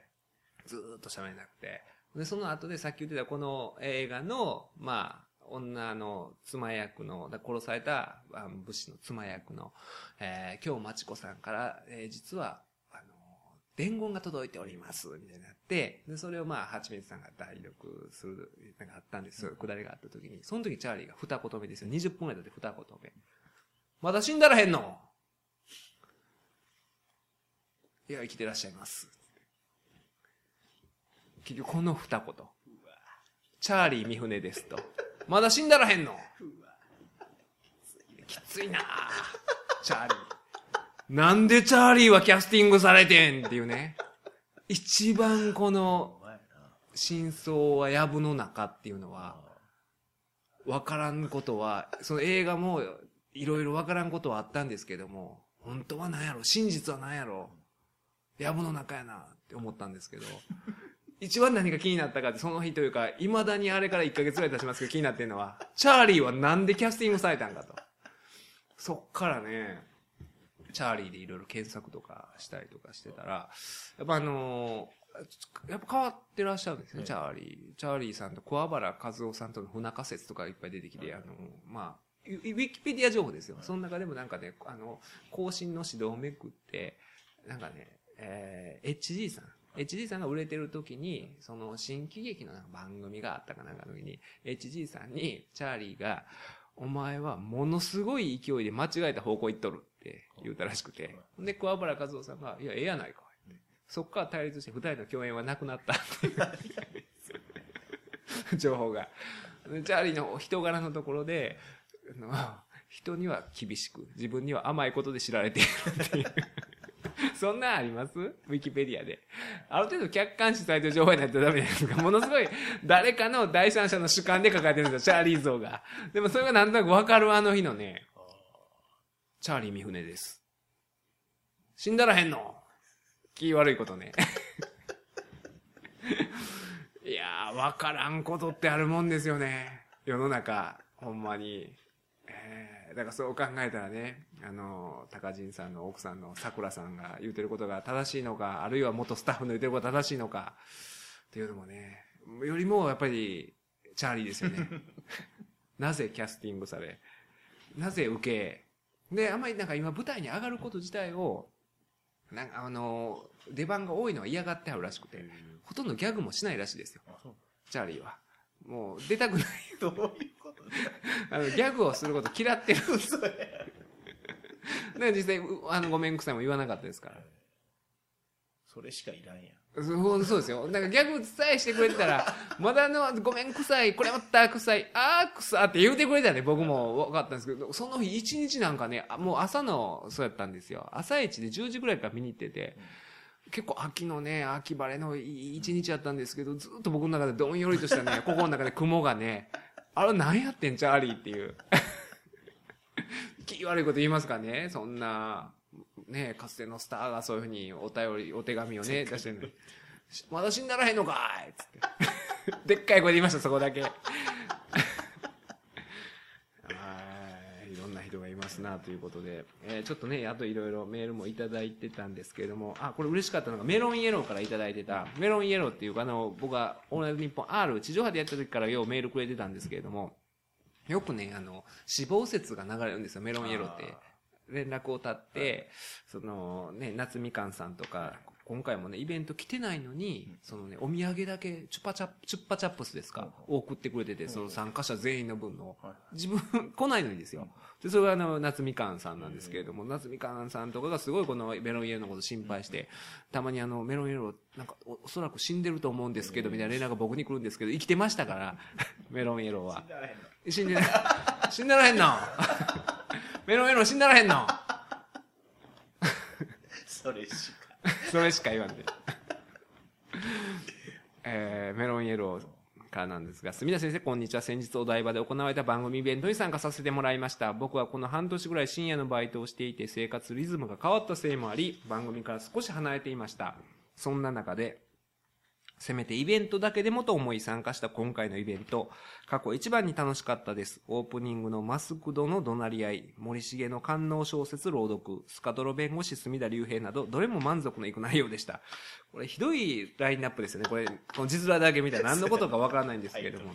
ずーっと喋れなくて。で、その後でさっき言ってたこの映画の、まあ、女の妻役の、殺された武士の妻役の、京町子さんから、実は、伝言が届いております、みたいになって、で、それをまあ、はちみつさんが代読する、なんかあったんですよ、くだりがあった時に、その時チャーリーが二言目ですよ。20分ぐらい経って二言目。まだ死んだらへんの？いや、生きてらっしゃいます。結局この二言。チャーリー三船ですと。まだ死んだらへんの？きついなぁ。チャーリー。なんでチャーリーはキャスティングされてんっていうね。一番この、真相は藪の中っていうのは、分からんことは、その映画もいろいろ分からんことはあったんですけども、本当は何やろ、真実は何やろ、藪の中やなって思ったんですけど、一番何が気になったかって、その日というか、未だにあれから1ヶ月ぐらい経ちますけど、気になってるのは、チャーリーはなんでキャスティングされたんかと。そっからね、チャーリーでいろいろ検索とかしたりとかしてたら、やっぱやっぱ変わってらっしゃるんですね、チャーリー。チャーリーさんと桑原和夫さんとの不仲説とかいっぱい出てきて、まあ、ウィキペディア情報ですよ。その中でもなんかね、更新の指導をめくって、なんかね、HG さんが売れてる時に、その新喜劇のなんか番組があったかなんかの時に、HG さんにチャーリーが、お前はものすごい勢いで間違えた方向行っとるって言うたらしくて。で、桑原和夫さんが、いや、ええやないかって。そっから対立して二人の共演はなくなったっていう情報が。チャーリーの人柄のところで、人には厳しく、自分には甘いことで知られているっていう。そんなんあります？ウィキペディアで。ある程度客観視されてる情報になったらダメじゃないですか。ものすごい、誰かの第三者の主観で書かれてるんですよ、チャーリー像が。でもそれがなんとなくわかるあの日のね、チャーリー三船です。死んだらへんの。気悪いことね。いやー、わからんことってあるもんですよね。世の中、ほんまに。だからそう考えたらね、高人さんの奥さんの桜さんが言ってることが正しいのか、あるいは元スタッフの言ってることが正しいのか、っていうのもね、よりもやっぱり、チャーリーですよね。なぜキャスティングされ、なぜ受け、で、あんまりなんか今舞台に上がること自体を、なんか出番が多いのは嫌がってはるらしくて、ほとんどギャグもしないらしいですよ、チャーリーは。もう出たくない。どういうことギャグをすること嫌ってるんですよ。で実際、ごめんくさいも言わなかったですから。それしかいらんや。そうですよ。なんかギャグさえしてくれてたら、まだごめんくさい、これまたくさい、あーくさって言うてくれたらね、僕も分かったんですけど、その日一日なんかね、もう朝の、そうやったんですよ。朝一で10時ぐらいから見に行ってて、結構秋のね、秋晴れの一日だったんですけど、ずっと僕の中でどんよりとしたね、心の中で雲がね、あれ何やってんチャーリーっていう。気悪いこと言いますかね、そんな、ね、かつてのスターがそういうふうにお手紙をね、出してるのに。まだ死んだらへんのかーいっつって。でっかい声で言いました、そこだけ。いろんな人がいますな、ということで。ちょっとね、あといろいろメールもいただいてたんですけれども、これ嬉しかったのが、メロンイエローからいただいてた、メロンイエローっていうか、僕は、オールナイトニッポン R、地上波でやった時からようメールくれてたんですけれども、よくね、死亡説が流れるんですよ、メロンイエローって。連絡を絶って、はい、ね、夏みかんさんとか、今回もね、イベント来てないのに、そのね、お土産だけ、チュッパチャップスですか、を送ってくれてて、その参加者全員の分の、自分、来ないのにですよ。で、それは夏みかんさんなんですけれども、夏みかんさんとかがすごいこのメロンイエローのこと心配して、たまにメロンイエロー、なんか、おそらく死んでると思うんですけど、みたいな連絡が僕に来るんですけど、生きてましたから、メロンイエローは。死んでない。死んでらへんのメロンイエロー死んだらへんのそれしか言わんで、メロンイエローからなんですが、すみだ先生こんにちは。先日お台場で行われた番組イベントに参加させてもらいました。僕はこの半年ぐらい深夜のバイトをしていて、生活リズムが変わったせいもあり、番組から少し離れていました。そんな中でせめてイベントだけでもと思い参加した今回のイベント、過去一番に楽しかったです。オープニングのマスクドの怒鳴り合い、森重の官能小説朗読、スカトロ弁護士隅田竜平など、どれも満足のいく内容でした。これひどいラインナップですよね。この実話だけ見たら何のことかわからないんですけれども。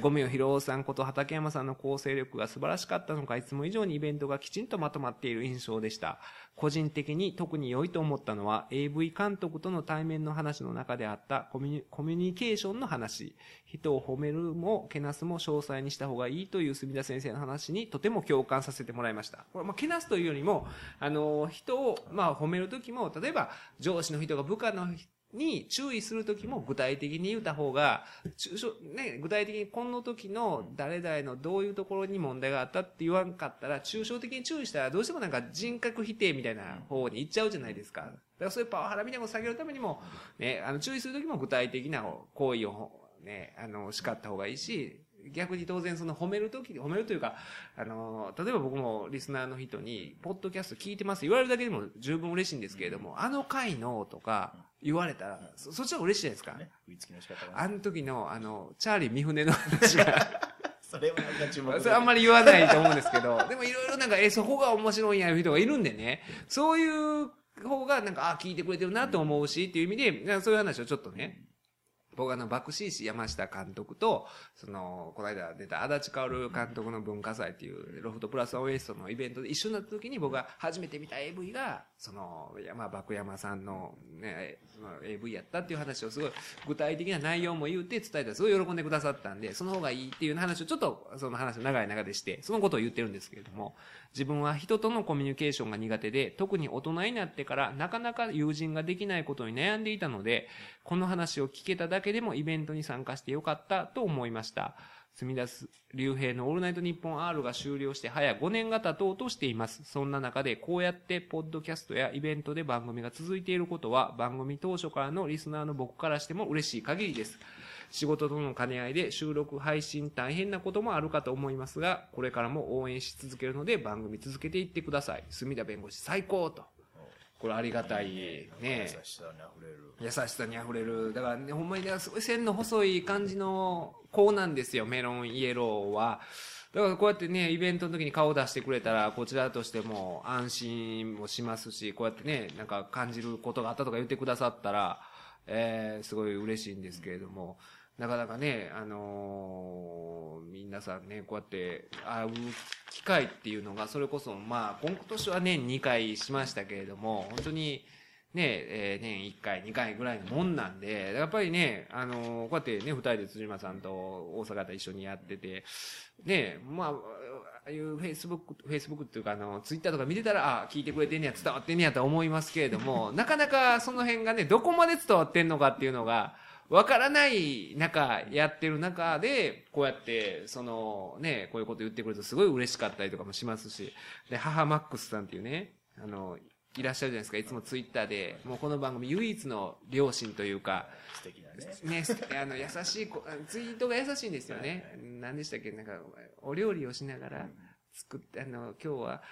ゴミをひろおさんこと畠山さんの構成力が素晴らしかったのか、いつも以上にイベントがきちんとまとまっている印象でした。個人的に特に良いと思ったのは AV 監督との対面の話の中であったコミュニケーションの話。人を褒めるもけなすも詳細にした方がいいという隅田先生の話にとても共感させてもらいました。これけなすというよりも、人を褒めるときも、例えば上司の人が部下の人に注意するときも具体的に言った方が、ね、具体的にこの時の誰々のどういうところに問題があったって言わんかったら、抽象的に注意したらどうしてもなんか人格否定みたいな方に行っちゃうじゃないですか。だからそういうパワハラみたいなことを避けるためにも、ね、注意するときも具体的な行為をね、叱った方がいいし、逆に当然その褒めるというか、例えば僕もリスナーの人に、ポッドキャスト聞いてます言われるだけでも十分嬉しいんですけれども、あの回のとか言われたら、そっちは嬉しいじゃないですか。ね、食いつきの仕方が。あの時の、チャーリー・ミフネの話が。それはなんか注目。それあんまり言わないと思うんですけど、でもいろいろなんか、そこが面白いんやいう人がいるんでね、そういう方がなんか、聞いてくれてるなと思うし、っていう意味で、そういう話をちょっとね、僕はバクシー氏山下監督と、この間出た足立薫監督の文化祭っていう、ロフトプラスオンエストのイベントで一緒になった時に僕が初めて見た AV が、バクヤマさんのね、その AV やったっていう話をすごい具体的な内容も言って伝えたらすごい喜んでくださったんで、その方がいいっていう話をちょっとその話の長い中でして、そのことを言ってるんですけれども、自分は人とのコミュニケーションが苦手で、特に大人になってからなかなか友人ができないことに悩んでいたので、この話を聞けただけでもイベントに参加してよかったと思いました。墨田竜平のオールナイトニッポン R が終了して早5年が経とうとしています。そんな中でこうやってポッドキャストやイベントで番組が続いていることは番組当初からのリスナーの僕からしても嬉しい限りです。仕事との兼ね合いで収録配信大変なこともあるかと思いますが、これからも応援し続けるので番組続けていってください。墨田弁護士最高と。これありがたいね。優しさにあふれる。優しさにあふれる。だからね、ほんまにすごい線の細い感じの子なんですよ、メロンイエローは。だからこうやってね、イベントの時に顔を出してくれたら、こちらとしても安心もしますし、こうやってね、なんか感じることがあったとか言ってくださったら、すごい嬉しいんですけれども、なかなかね、皆さんね、こうやって会う機会っていうのが、それこそ、今年は年2回しましたけれども、本当にね、年1回、2回ぐらいのもんなんで、やっぱりね、こうやってね、2人で辻間さんと大阪と一緒にやってて、ね、ああいうフェイスブックっていうか、ツイッターとか見てたら、聞いてくれてんねや、伝わってんねやと思いますけれども、なかなかその辺がね、どこまで伝わってんのかっていうのが、わからない中、やってる中で、こうやって、こういうこと言ってくれるとすごい嬉しかったりとかもしますし、で、母マックスさんっていうね、いらっしゃるじゃないですか、いつもツイッターで、もうこの番組唯一の両親というか、素敵だね。ね、優しい子、ツイートが優しいんですよね。何でしたっけ、なんか、お料理をしながら、作って、今日は、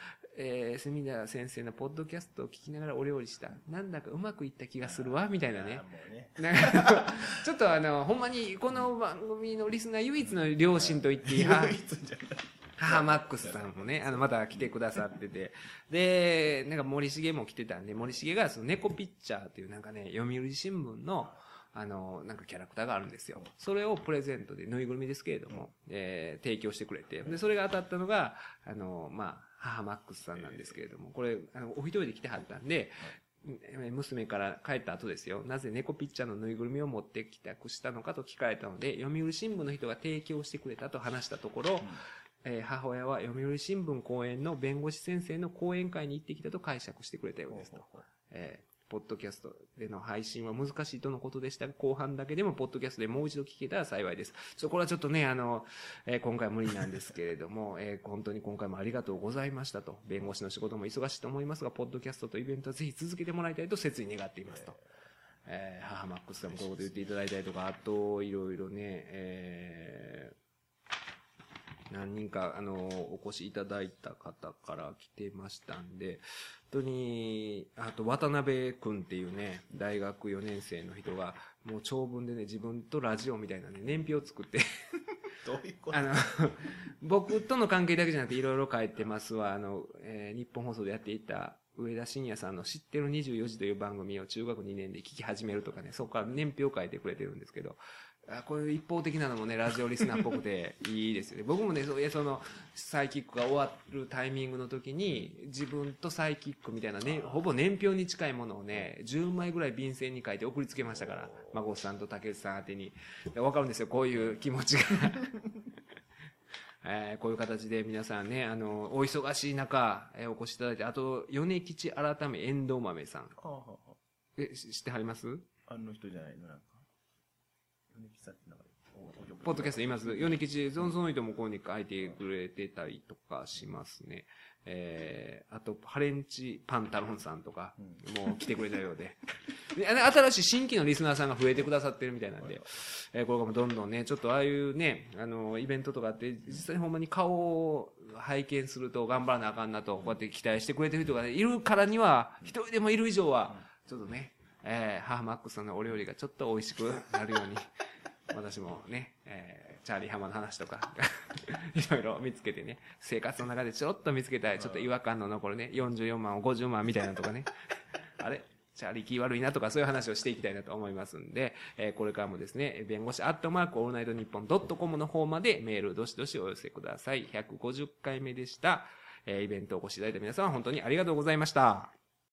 墨田先生のポッドキャストを聞きながらお料理した。なんだかうまくいった気がするわ、みたいなね。ちょっとほんまにこの番組のリスナー唯一の両親と言っていい母マックスさんもね、また来てくださってて。で、なんか森重も来てたんで、森重がその猫ピッチャーっていうなんかね、読売新聞の、なんかキャラクターがあるんですよ。それをプレゼントで、ぬいぐるみですけれども、提供してくれて。で、それが当たったのが、母マックスさんなんですけれども、これ、お一人で来てはったんで、娘から帰った後ですよ、なぜ猫ピッチャーのぬいぐるみを持って帰宅したのかと聞かれたので、読売新聞の人が提供してくれたと話したところ、母親は読売新聞講演の弁護士先生の講演会に行ってきたと解釈してくれたようですと。ポッドキャストでの配信は難しいとのことでしたが、後半だけでもポッドキャストでもう一度聞けたら幸いです。これはちょっとね、今回無理なんですけれども、本当に今回もありがとうございましたと。弁護士の仕事も忙しいと思いますが、ポッドキャストとイベントはぜひ続けてもらいたいと切に願っていますと。母マックスさんもこういうこと言っていただいたりとか、あと、いろいろね、何人か、お越しいただいた方から来てましたんで、本当に、あと、渡辺くんっていうね、大学4年生の人が、もう長文でね、自分とラジオみたいなね、年表を作って、どういうこと僕との関係だけじゃなくて、いろいろ書いてますわ、日本放送でやっていた、上田晋也さんの知ってる24時という番組を中学2年で聞き始めるとかね、そこから年表を書いてくれてるんですけど、こういう一方的なのもね、ラジオリスナーっぽくていいですよね。僕もね、サイキックが終わるタイミングの時に、自分とサイキックみたいなね、ほぼ年表に近いものをね、10枚ぐらい便箋に書いて送りつけましたから、孫さんと竹内さん宛てに。わかるんですよ、こういう気持ちが。こういう形で皆さんね、お忙しい中、お越しいただいて、あと、米吉改め遠藤豆さん。知ってはります般の人じゃないのなんか。米吉さんってなんかポッドキャストいます。米吉、その人もこうに書いてくれてたりとかしますね。あと、ハレンチパンタロンさんとか、もう来てくれたようで。で新しい新規のリスナーさんが増えてくださってるみたいなんで、これからもどんどんね、ちょっとああいうね、イベントとかって、実際にほんまに顔を拝見すると頑張らなあかんなと、こうやって期待してくれてる人が、ね、いるからには、一人でもいる以上は、ちょっとね、ハーマックスさんのお料理がちょっと美味しくなるように。私もね、チャーリー浜の話とかいろいろ見つけてね、生活の中でちょっと見つけたい、ちょっと違和感の残るね、44万を50万みたいなとかね、あれチャーリー気悪いなとか、そういう話をしていきたいなと思いますんで、これからもですね、弁護士@allnightnippon.com の方までメールどしどしお寄せください。150回目でした。イベントをお越しいただいた皆様、本当にありがとうございました。